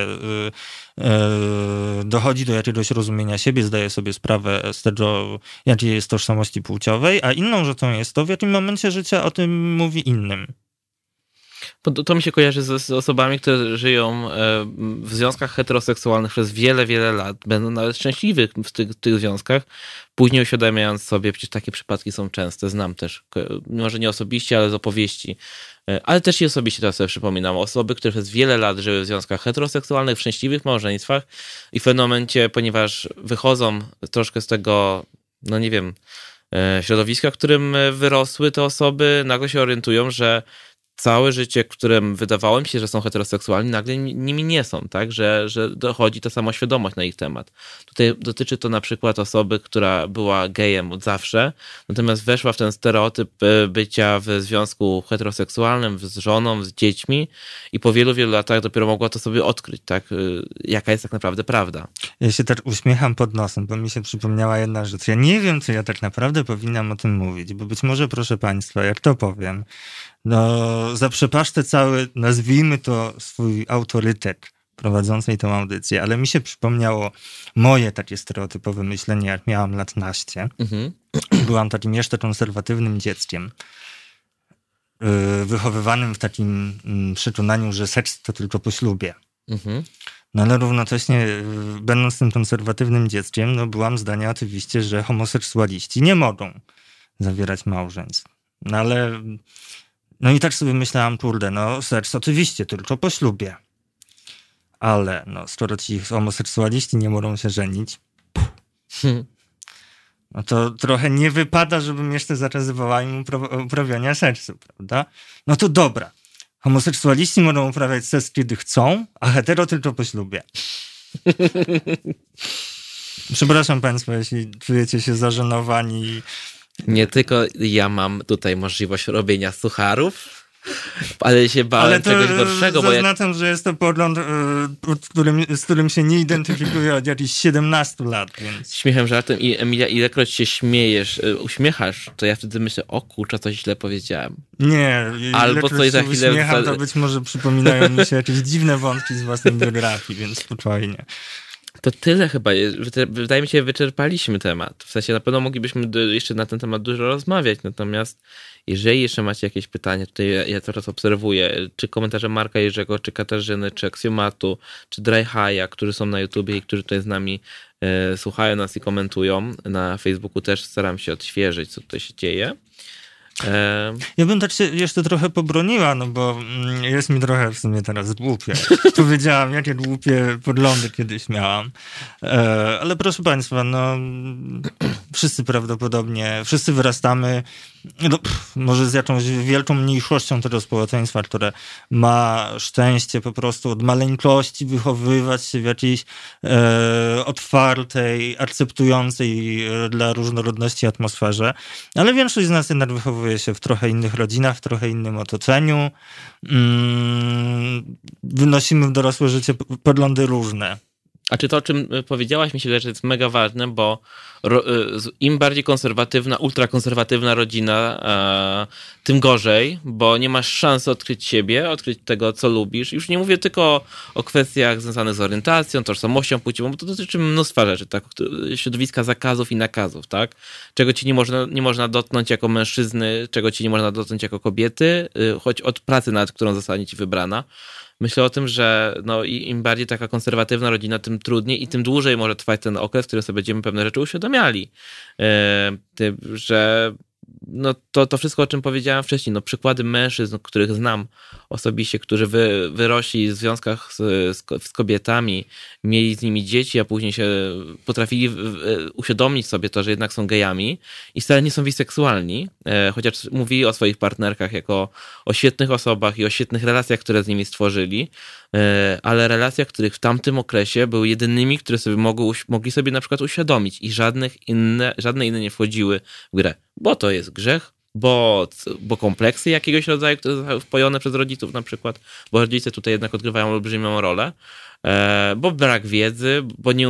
dochodzi do jakiegoś rozumienia siebie, zdaje sobie sprawę z tego, jakiej jest tożsamości płciowej, a inną rzeczą jest to, w jakim momencie życia o tym mówi innym. To mi się kojarzy z osobami, które żyją w związkach heteroseksualnych przez wiele, wiele lat, będą nawet szczęśliwych w tych związkach, później uświadamiając sobie, przecież takie przypadki są częste, znam też, może nie osobiście, ale z opowieści, ale też i osobiście teraz sobie przypominam, osoby, które przez wiele lat żyły w związkach heteroseksualnych, w szczęśliwych małżeństwach i w pewnym momencie, ponieważ wychodzą troszkę z tego, no nie wiem, środowiska, w którym wyrosły te osoby, nagle się orientują, że całe życie, którym wydawało mi się, że są heteroseksualni, nagle nimi nie są, tak? Że dochodzi ta sama świadomość na ich temat. Tutaj dotyczy to na przykład osoby, która była gejem od zawsze, natomiast weszła w ten stereotyp bycia w związku heteroseksualnym, z żoną, z dziećmi i po wielu, wielu latach dopiero mogła to sobie odkryć, tak? Jaka jest tak naprawdę prawda. Ja się też uśmiecham pod nosem, bo mi się przypomniała jedna rzecz. Ja nie wiem, czy ja tak naprawdę powinnam o tym mówić, bo być może, proszę państwa, jak to powiem, no, zaprzepaszczę cały, nazwijmy to, swój autorytet prowadzącej tą audycję, ale mi się przypomniało moje takie stereotypowe myślenie, jak miałam lat naście. Mhm. Byłam takim jeszcze konserwatywnym dzieckiem, wychowywanym w takim przekonaniu, że seks to tylko po ślubie. Mhm. No ale równocześnie, będąc tym konserwatywnym dzieckiem, no byłam zdania oczywiście, że homoseksualiści nie mogą zawierać małżeństw. No ale... No i tak sobie myślałam, kurde, no seks oczywiście, tylko po ślubie. Ale no, skoro ci homoseksualiści nie mogą się żenić, no to trochę nie wypada, żebym jeszcze zakazywała im uprawiania seksu, prawda? No to dobra, homoseksualiści mogą uprawiać seks, kiedy chcą, a hetero tylko po ślubie. Przepraszam państwa, jeśli czujecie się zażenowani. Nie tylko ja mam tutaj możliwość robienia sucharów, ale się bałem czegoś gorszego. Zaznaczam, że jest to pogląd, z którym się nie identyfikuję od jakichś 17 lat. Więc. Śmiechem, żartem. I Emilia, ilekroć się śmiejesz, uśmiechasz, to ja wtedy myślę, o kurczę, coś źle powiedziałem. Nie, albo coś za chwilę uśmiecham, to być może przypominają mi się jakieś dziwne wątki z własnej biografii, więc spokojnie. To tyle chyba. Wydaje mi się, wyczerpaliśmy temat. W sensie na pewno moglibyśmy jeszcze na ten temat dużo rozmawiać, natomiast jeżeli jeszcze macie jakieś pytania, tutaj ja teraz obserwuję, czy komentarze Marka Jerzego, czy Katarzyny, czy Aksjomatu, czy Dryhaja, którzy są na YouTubie i którzy tutaj z nami słuchają nas i komentują. Na Facebooku też staram się odświeżyć, co tutaj się dzieje. Ja bym tak się jeszcze trochę pobroniła, no bo jest mi trochę w sumie teraz głupie. Powiedziałam, jakie głupie poglądy kiedyś miałam. Ale proszę państwa, no wszyscy prawdopodobnie, wszyscy wyrastamy, no, może z jakąś wielką mniejszością tego społeczeństwa, które ma szczęście po prostu od maleńkości wychowywać się w jakiejś otwartej, akceptującej dla różnorodności atmosferze. Ale większość z nas jednak wychowuje się w trochę innych rodzinach, w trochę innym otoczeniu. Wynosimy w dorosłe życie poglądy różne. A czy to, o czym powiedziałaś, mi się że jest mega ważne, bo im bardziej konserwatywna, ultrakonserwatywna rodzina, tym gorzej, bo nie masz szansy odkryć siebie, odkryć tego, co lubisz. Już nie mówię tylko o kwestiach związanych z orientacją, tożsamością płciową, bo to dotyczy mnóstwa rzeczy, tak? Środowiska zakazów i nakazów, tak? Czego ci nie można dotknąć jako mężczyzny, czego ci nie można dotknąć jako kobiety, choć od pracy, nad którą zostanie ci wybrana. Myślę o tym, że no, im bardziej taka konserwatywna rodzina, tym trudniej i tym dłużej może trwać ten okres, w którym sobie będziemy pewne rzeczy uświadamiali. Że no, to wszystko, o czym powiedziałem wcześniej, no, przykłady mężczyzn, których znam osobiście, którzy wyrośli w związkach z kobietami, mieli z nimi dzieci, a później się potrafili uświadomić sobie to, że jednak są gejami i wcale nie są biseksualni, chociaż mówili o swoich partnerkach jako o świetnych osobach i o świetnych relacjach, które z nimi stworzyli, ale relacjach, których w tamtym okresie były jedynymi, które sobie mogli sobie na przykład uświadomić i żadne inne nie wchodziły w grę, bo to jest grzech, bo kompleksy jakiegoś rodzaju, które zostały wpojone przez rodziców na przykład, bo rodzice tutaj jednak odgrywają olbrzymią rolę, bo brak wiedzy, bo nie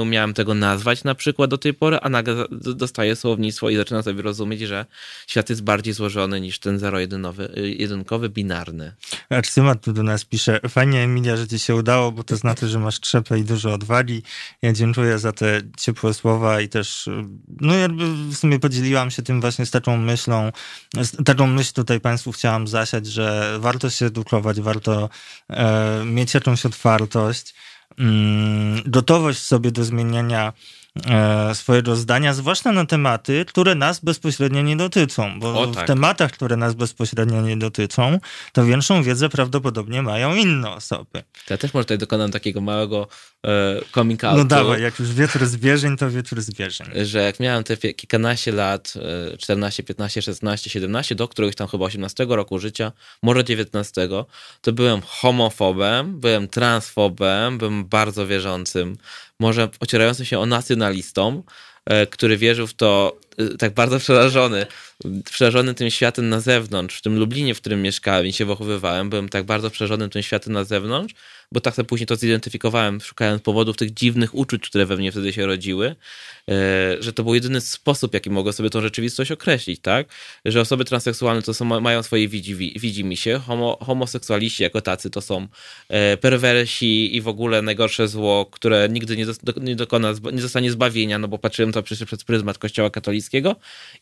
umiałem tego nazwać na przykład do tej pory, a nagle dostaję słownictwo i zaczynam sobie rozumieć, że świat jest bardziej złożony niż ten zero-jedynkowy, binarny. Aksymat tu do nas pisze, fajnie Emilia, że ci się udało, bo to znaczy, że masz trzepę i dużo odwagi. Ja dziękuję za te ciepłe słowa i też, no jakby w sumie podzieliłam się tym właśnie z taką myślą, taką myśl tutaj państwu chciałam zasiać, że warto się edukować, warto mieć jakąś otwartość, gotowość sobie do zmieniania swojego zdania, zwłaszcza na tematy, które nas bezpośrednio nie dotyczą, bo w tematach, które nas bezpośrednio nie dotyczą, to większą wiedzę prawdopodobnie mają inne osoby. Ja też może tutaj dokonam takiego małego coming outu. No dawaj, jak już wieczór zwierzeń, to wieczór zwierzeń. Że jak miałem te kilkanaście lat, 14, 15, 16, 17, do których tam chyba 18 roku życia, może 19, to byłem homofobem, byłem transfobem, byłem bardzo wierzącym, może ocierającym się o nacjonalistą, który wierzył w to, tak bardzo przerażony tym światem na zewnątrz, w tym Lublinie, w którym mieszkałem i się wychowywałem, byłem tak bardzo przerażony tym światem na zewnątrz, bo tak sobie później to zidentyfikowałem, szukając powodów tych dziwnych uczuć, które we mnie wtedy się rodziły, że to był jedyny sposób, jaki mogłem sobie tą rzeczywistość określić, tak? Że osoby transseksualne to są, mają swoje widzimisię, homoseksualiści jako tacy to są perwersi i w ogóle najgorsze zło, które nigdy nie zostanie zbawienia, no bo patrzyłem to przecież przez pryzmat Kościoła katolickiego.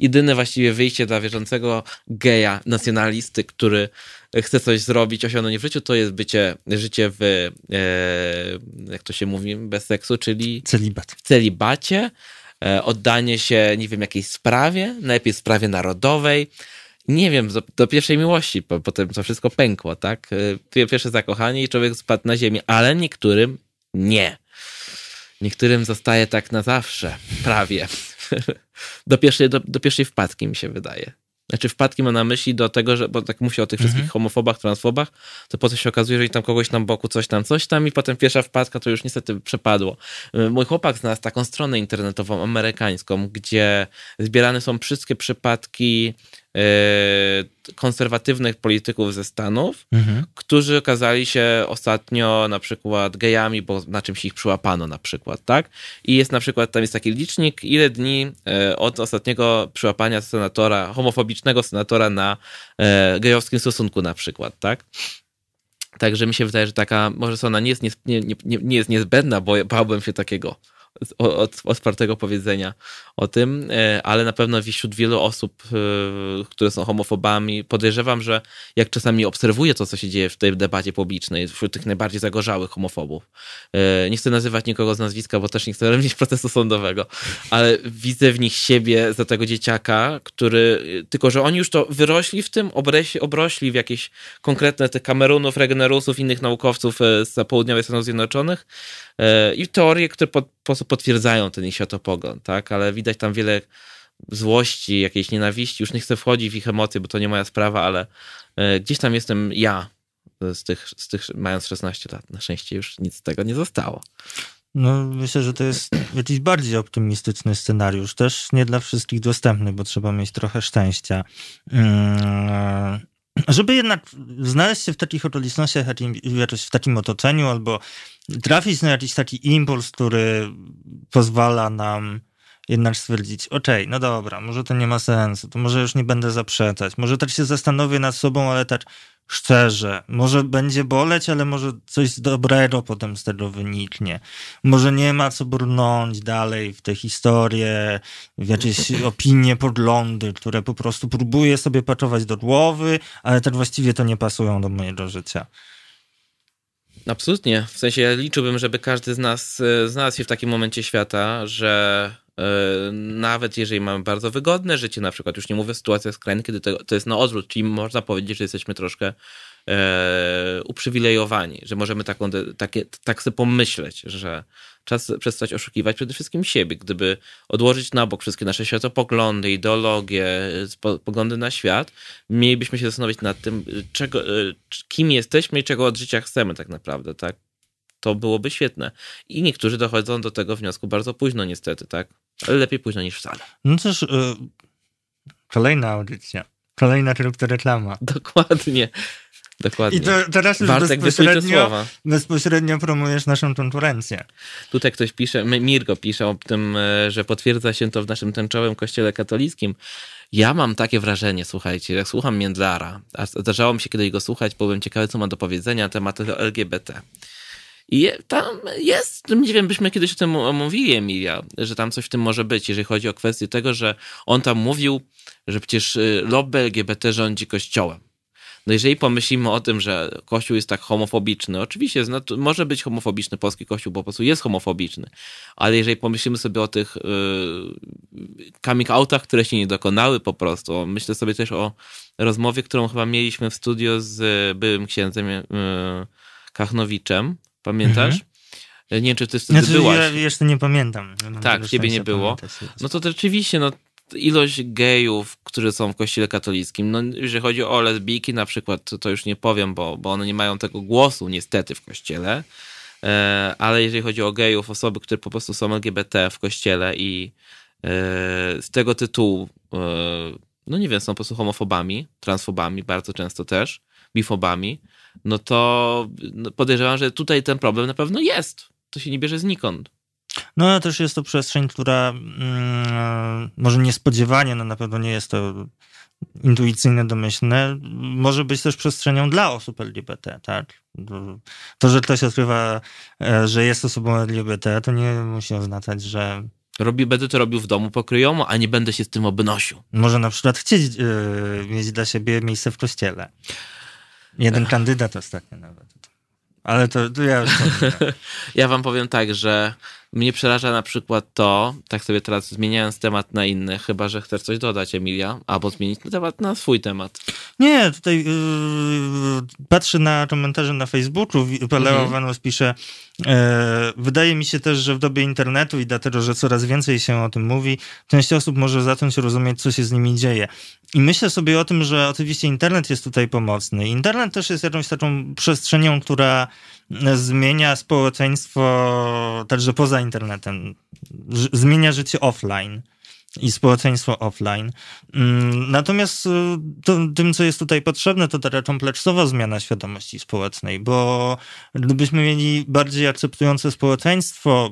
Jedyne właściwie wyjście dla wierzącego geja, nacjonalisty, który chce coś zrobić, osiągnąć w życiu, to jest życie w, jak to się mówi, bez seksu, czyli w celibacie, oddanie się, nie wiem, jakiejś sprawie, najlepiej sprawie narodowej, nie wiem, do pierwszej miłości, potem to wszystko pękło, tak? Pierwsze zakochanie i człowiek spadł na ziemię, ale niektórym nie. Niektórym zostaje tak na zawsze, prawie. Do pierwszej wpadki, mi się wydaje. Znaczy wpadki ma na myśli do tego, że, bo tak mówię o tych wszystkich homofobach, transfobach, to potem się okazuje, że i tam kogoś tam boku, coś tam i potem pierwsza wpadka to już niestety przepadło. Mój chłopak znalazł taką stronę internetową, amerykańską, gdzie zbierane są wszystkie przypadki konserwatywnych polityków ze Stanów, którzy okazali się ostatnio na przykład gejami, bo na czymś ich przyłapano na przykład, tak? I jest na przykład, tam jest taki licznik, ile dni od ostatniego przyłapania senatora, homofobicznego senatora na gejowskim stosunku na przykład, tak? Także mi się wydaje, że taka, może ona nie jest niezbędna, bo bałbym się takiego otwartego powiedzenia o tym, ale na pewno wśród wielu osób, które są homofobami, podejrzewam, że jak czasami obserwuję to, co się dzieje w tej debacie publicznej, wśród tych najbardziej zagorzałych homofobów. Nie chcę nazywać nikogo z nazwiska, bo też nie chcę robić procesu sądowego, ale widzę w nich siebie za tego dzieciaka, który, tylko że oni już to wyrośli w tym, obrośli w jakieś konkretne tych Kamerunów, Regnerusów, innych naukowców z południowych Stanów Zjednoczonych i teorie, które potwierdzają ten ich światopogląd, tak? Ale widać tam wiele złości, jakiejś nienawiści. Już nie chcę wchodzić w ich emocje, bo to nie moja sprawa, ale gdzieś tam jestem ja z tych mając 16 lat. Na szczęście już nic z tego nie zostało. No myślę, że to jest jakiś bardziej optymistyczny scenariusz. Też nie dla wszystkich dostępny, bo trzeba mieć trochę szczęścia. Żeby jednak znaleźć się w takich okolicznościach, jakoś w takim otoczeniu, albo trafić na jakiś taki impuls, który pozwala nam jednak stwierdzić, okej, no dobra, może to nie ma sensu, to może już nie będę zaprzeczać, może tak się zastanowię nad sobą, ale tak szczerze, może będzie boleć, ale może coś dobrego potem z tego wyniknie. Może nie ma co brnąć dalej w te historie, w jakieś opinie, poglądy, które po prostu próbuję sobie pakować do głowy, ale tak właściwie to nie pasują do mojego życia. Absolutnie. W sensie liczyłbym, żeby każdy z nas znalazł się w takim momencie świata, że nawet jeżeli mamy bardzo wygodne życie, na przykład już nie mówię o sytuacjach skrajnych, kiedy to jest na odwrót, czyli można powiedzieć, że jesteśmy troszkę uprzywilejowani, że możemy tak sobie pomyśleć, że czas przestać oszukiwać przede wszystkim siebie. Gdyby odłożyć na bok wszystkie nasze światopoglądy, ideologie, poglądy na świat, mielibyśmy się zastanowić nad tym, kim jesteśmy i czego od życia chcemy tak naprawdę, tak? To byłoby świetne. I niektórzy dochodzą do tego wniosku bardzo późno niestety, tak? Ale lepiej późno niż wcale. No też kolejna audycja, kolejna kryptoreklama. Dokładnie. I to teraz już Bartek bezpośrednio promujesz naszą konkurencję. Tutaj ktoś pisze, Mirko pisze o tym, że potwierdza się to w naszym tęczowym kościele katolickim. Ja mam takie wrażenie, słuchajcie, jak słucham Międlara, a zdarzało mi się kiedyś go słuchać, bo byłem ciekawy, co ma do powiedzenia na temat LGBT. I tam jest, nie wiem, byśmy kiedyś o tym omówili, Emilia, że tam coś w tym może być, jeżeli chodzi o kwestię tego, że on tam mówił, że przecież lobby LGBT rządzi kościołem. No jeżeli pomyślimy o tym, że Kościół jest tak homofobiczny, oczywiście może być homofobiczny, polski Kościół po prostu jest homofobiczny, ale jeżeli pomyślimy sobie o tych coming outach, które się nie dokonały po prostu, myślę sobie też o rozmowie, którą chyba mieliśmy w studio z byłym księdzem Kachnowiczem, pamiętasz? Mhm. Nie wiem, czy ty wtedy byłaś. Ja jeszcze nie pamiętam. Tak, ciebie nie było. No to rzeczywiście, no, ilość gejów, którzy są w kościele katolickim, no jeżeli chodzi o lesbijki na przykład, to już nie powiem, bo one nie mają tego głosu niestety w kościele, ale jeżeli chodzi o gejów, osoby, które po prostu są LGBT w kościele i z tego tytułu, no nie wiem, są po prostu homofobami, transfobami bardzo często też, bifobami, no to podejrzewam, że tutaj ten problem na pewno jest. To się nie bierze znikąd. No ale też jest to przestrzeń, która może niespodziewanie, no na pewno nie jest to intuicyjne, domyślne, może być też przestrzenią dla osób LGBT, tak? To, że ktoś odkrywa, że jest osobą LGBT, to nie musi oznaczać, że będę to robił w domu pokryjomu, a nie będę się z tym obnosił. Może na przykład chcieć mieć dla siebie miejsce w kościele. Jeden kandydat ostatnio nawet. Ale to ja już powiem. Ja wam powiem tak, że mnie przeraża na przykład to, tak sobie teraz zmieniając temat na inny, chyba że chcesz coś dodać, Emilia, albo zmienić temat na swój temat. Nie, tutaj patrzę na komentarze na Facebooku, Paleo Vanus pisze, wydaje mi się też, że w dobie internetu i dlatego, że coraz więcej się o tym mówi, część osób może zacząć rozumieć, co się z nimi dzieje. I myślę sobie o tym, że oczywiście internet jest tutaj pomocny. Internet też jest jakąś taką przestrzenią, która zmienia społeczeństwo także poza internetem. Zmienia życie offline i społeczeństwo offline. Natomiast tym, co jest tutaj potrzebne, to taka kompleksowa zmiana świadomości społecznej, bo gdybyśmy mieli bardziej akceptujące społeczeństwo,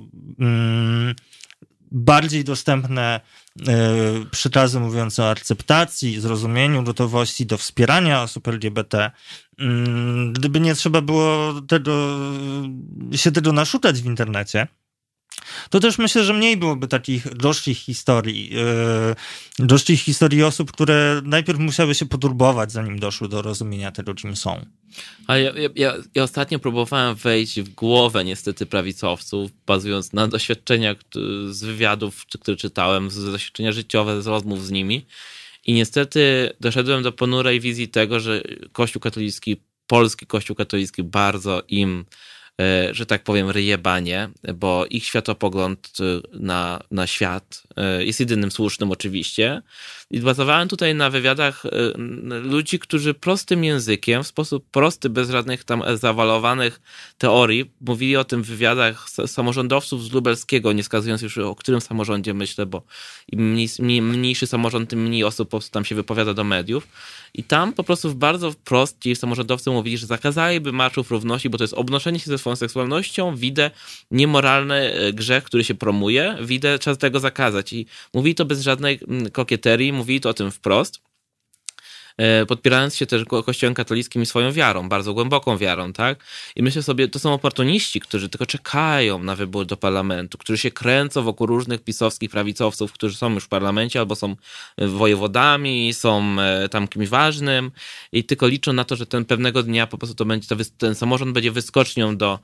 bardziej dostępne przekazy mówiące o akceptacji, zrozumieniu, gotowości do wspierania osób LGBT, gdyby nie trzeba było się tego naszukać w internecie, to też myślę, że mniej byłoby takich gorzkich historii osób, które najpierw musiały się poturbować, zanim doszły do rozumienia tego, czym są. A ja ostatnio próbowałem wejść w głowę niestety prawicowców, bazując na doświadczeniach z wywiadów, które czytałem, z doświadczenia życiowe, z rozmów z nimi i niestety doszedłem do ponurej wizji tego, że Kościół katolicki, polski Kościół katolicki bardzo im, że tak powiem, ryjebanie, bo ich światopogląd na świat jest jedynym słusznym oczywiście. I bazowałem tutaj na wywiadach ludzi, którzy prostym językiem, w sposób prosty, bez żadnych tam zawalowanych teorii, mówili o tym w wywiadach samorządowców z lubelskiego, nie wskazując już o którym samorządzie myślę, bo im mniejszy samorząd, tym mniej osób po prostu tam się wypowiada do mediów. I tam po prostu bardzo wprost ci samorządowcy mówili, że zakazaliby marszów równości, bo to jest obnoszenie się ze swoją seksualnością, widzę niemoralny grzech, który się promuje, widzę, trzeba tego zakazać. I mówili to bez żadnej kokieterii, mówili to o tym wprost, podpierając się też Kościołem katolickim i swoją wiarą, bardzo głęboką wiarą, tak? I myślę sobie, to są oportuniści, którzy tylko czekają na wybór do parlamentu, którzy się kręcą wokół różnych pisowskich prawicowców, którzy są już w parlamencie albo są wojewodami, są tam kimś ważnym i tylko liczą na to, że ten pewnego dnia po prostu to będzie, ten samorząd będzie wyskocznią do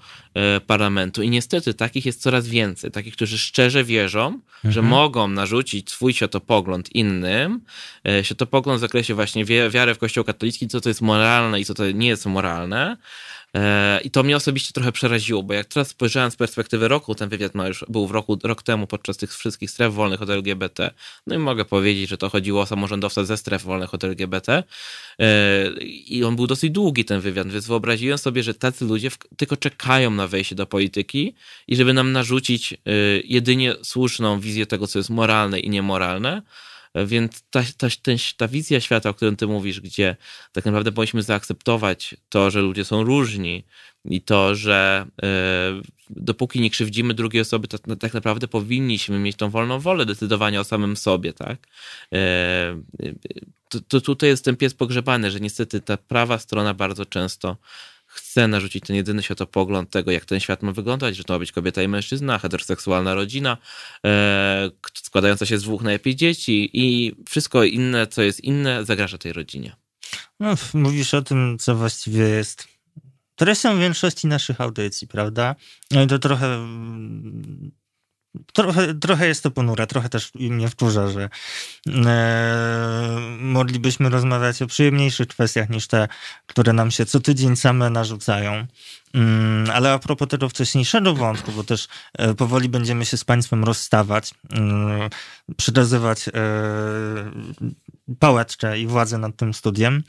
parlamentu. I niestety takich jest coraz więcej, takich, którzy szczerze wierzą, że mogą narzucić swój światopogląd innym, światopogląd w zakresie właśnie wiarę w Kościół katolicki, co to jest moralne i co to nie jest moralne. I to mnie osobiście trochę przeraziło, bo jak teraz spojrzałem z perspektywy roku, ten wywiad już był rok temu podczas tych wszystkich stref wolnych od LGBT. No i mogę powiedzieć, że to chodziło o samorządowca ze stref wolnych od LGBT. I on był dosyć długi, ten wywiad, więc wyobraziłem sobie, że tacy ludzie tylko czekają na wejście do polityki i żeby nam narzucić jedynie słuszną wizję tego, co jest moralne i niemoralne. Więc ta wizja świata, o którym ty mówisz, gdzie tak naprawdę powinniśmy zaakceptować to, że ludzie są różni i to, że dopóki nie krzywdzimy drugiej osoby, to tak naprawdę powinniśmy mieć tą wolną wolę decydowania o samym sobie, tak? To tutaj jest ten pies pogrzebany, że niestety ta prawa strona bardzo często chce narzucić ten jedyny światopogląd tego, jak ten świat ma wyglądać, że to ma być kobieta i mężczyzna, heteroseksualna rodzina, składająca się z dwóch najlepiej dzieci i wszystko inne, co jest inne, zagraża tej rodzinie. No, mówisz o tym, co właściwie jest treścią większości naszych audycji, prawda? No i to trochę jest to ponure, trochę też mnie wkurza, że moglibyśmy rozmawiać o przyjemniejszych kwestiach niż te, które nam się co tydzień same narzucają. Ale a propos tego wcześniejszego wątku, bo też powoli będziemy się z państwem rozstawać, przekazywać pałeczkę i władzę nad tym studiem.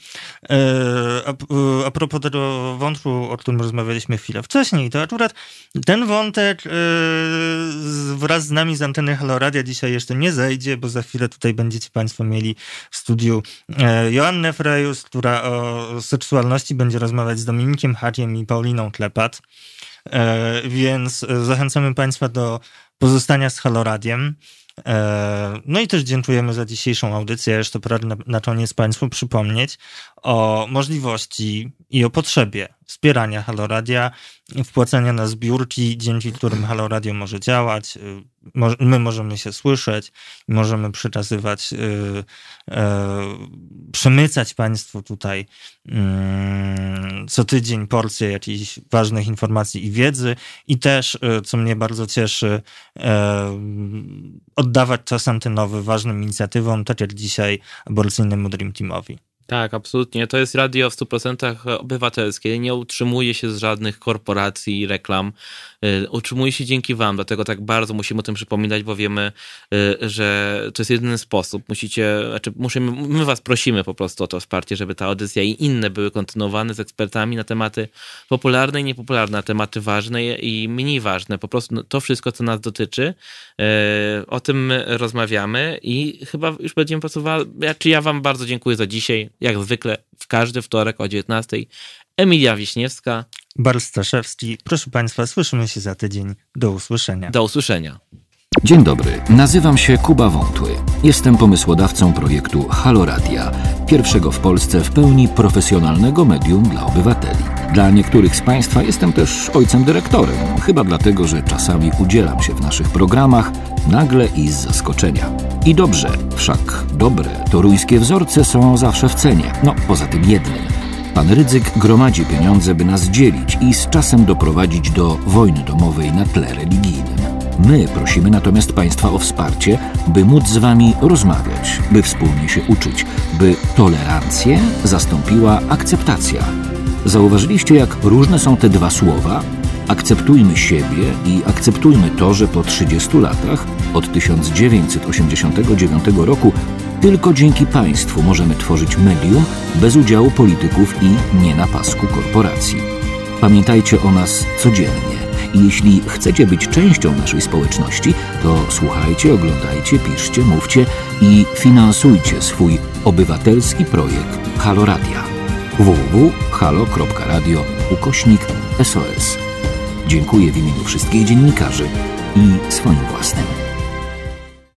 A propos tego wątku, o którym rozmawialiśmy chwilę wcześniej, to akurat ten wątek wraz z nami z anteny Halo Radia dzisiaj jeszcze nie zejdzie, bo za chwilę tutaj będziecie państwo mieli w studiu Joannę Frejus, która o seksualności będzie rozmawiać z Dominikiem Hakiem i Pauliną Klepat, więc zachęcamy państwa do pozostania z Halo Radiem. No i też dziękujemy za dzisiejszą audycję. Ja jeszcze pragnę na koniec państwu przypomnieć o możliwości i o potrzebie wspierania Halo Radia, wpłacania na zbiórki, dzięki którym Halo Radio może działać, my możemy się słyszeć, możemy przekazywać, przemycać państwu tutaj co tydzień porcje jakichś ważnych informacji i wiedzy i też, co mnie bardzo cieszy, oddawać czas antenowy ważnym inicjatywom, tak jak dzisiaj Aborcyjnemu Dream Teamowi. Tak, absolutnie. To jest radio w 100% obywatelskie. Nie utrzymuje się z żadnych korporacji i reklam. Utrzymuje się dzięki wam, dlatego tak bardzo musimy o tym przypominać, bo wiemy, że to jest jedyny sposób. My was prosimy po prostu o to wsparcie, żeby ta audycja i inne były kontynuowane z ekspertami na tematy popularne i niepopularne, na tematy ważne i mniej ważne. Po prostu to wszystko, co nas dotyczy, o tym my rozmawiamy i chyba już będziemy pracowali. Ja wam bardzo dziękuję za dzisiaj. Jak zwykle w każdy wtorek o 19:00 Emilia Wiśniewska, Bart Staszewski. Proszę państwa, słyszymy się za tydzień. Do usłyszenia. Do usłyszenia. Dzień dobry, nazywam się Kuba Wątły. Jestem pomysłodawcą projektu Halo Radia, pierwszego w Polsce w pełni profesjonalnego medium dla obywateli. Dla niektórych z państwa jestem też ojcem dyrektorem, chyba dlatego, że czasami udzielam się w naszych programach nagle i z zaskoczenia. I dobrze, wszak dobre toruńskie wzorce są zawsze w cenie, no poza tym jednym. Pan Rydzyk gromadzi pieniądze, by nas dzielić i z czasem doprowadzić do wojny domowej na tle religijnym. My prosimy natomiast państwa o wsparcie, by móc z wami rozmawiać, by wspólnie się uczyć, by tolerancję zastąpiła akceptacja. Zauważyliście, jak różne są te dwa słowa? Akceptujmy siebie i akceptujmy to, że po 30 latach, od 1989 roku, tylko dzięki państwu możemy tworzyć medium bez udziału polityków i nie na pasku korporacji. Pamiętajcie o nas codziennie. I jeśli chcecie być częścią naszej społeczności, to słuchajcie, oglądajcie, piszcie, mówcie i finansujcie swój obywatelski projekt Halo Radia. www.halo.radio/SOS. Dziękuję w imieniu wszystkich dziennikarzy i swoim własnym.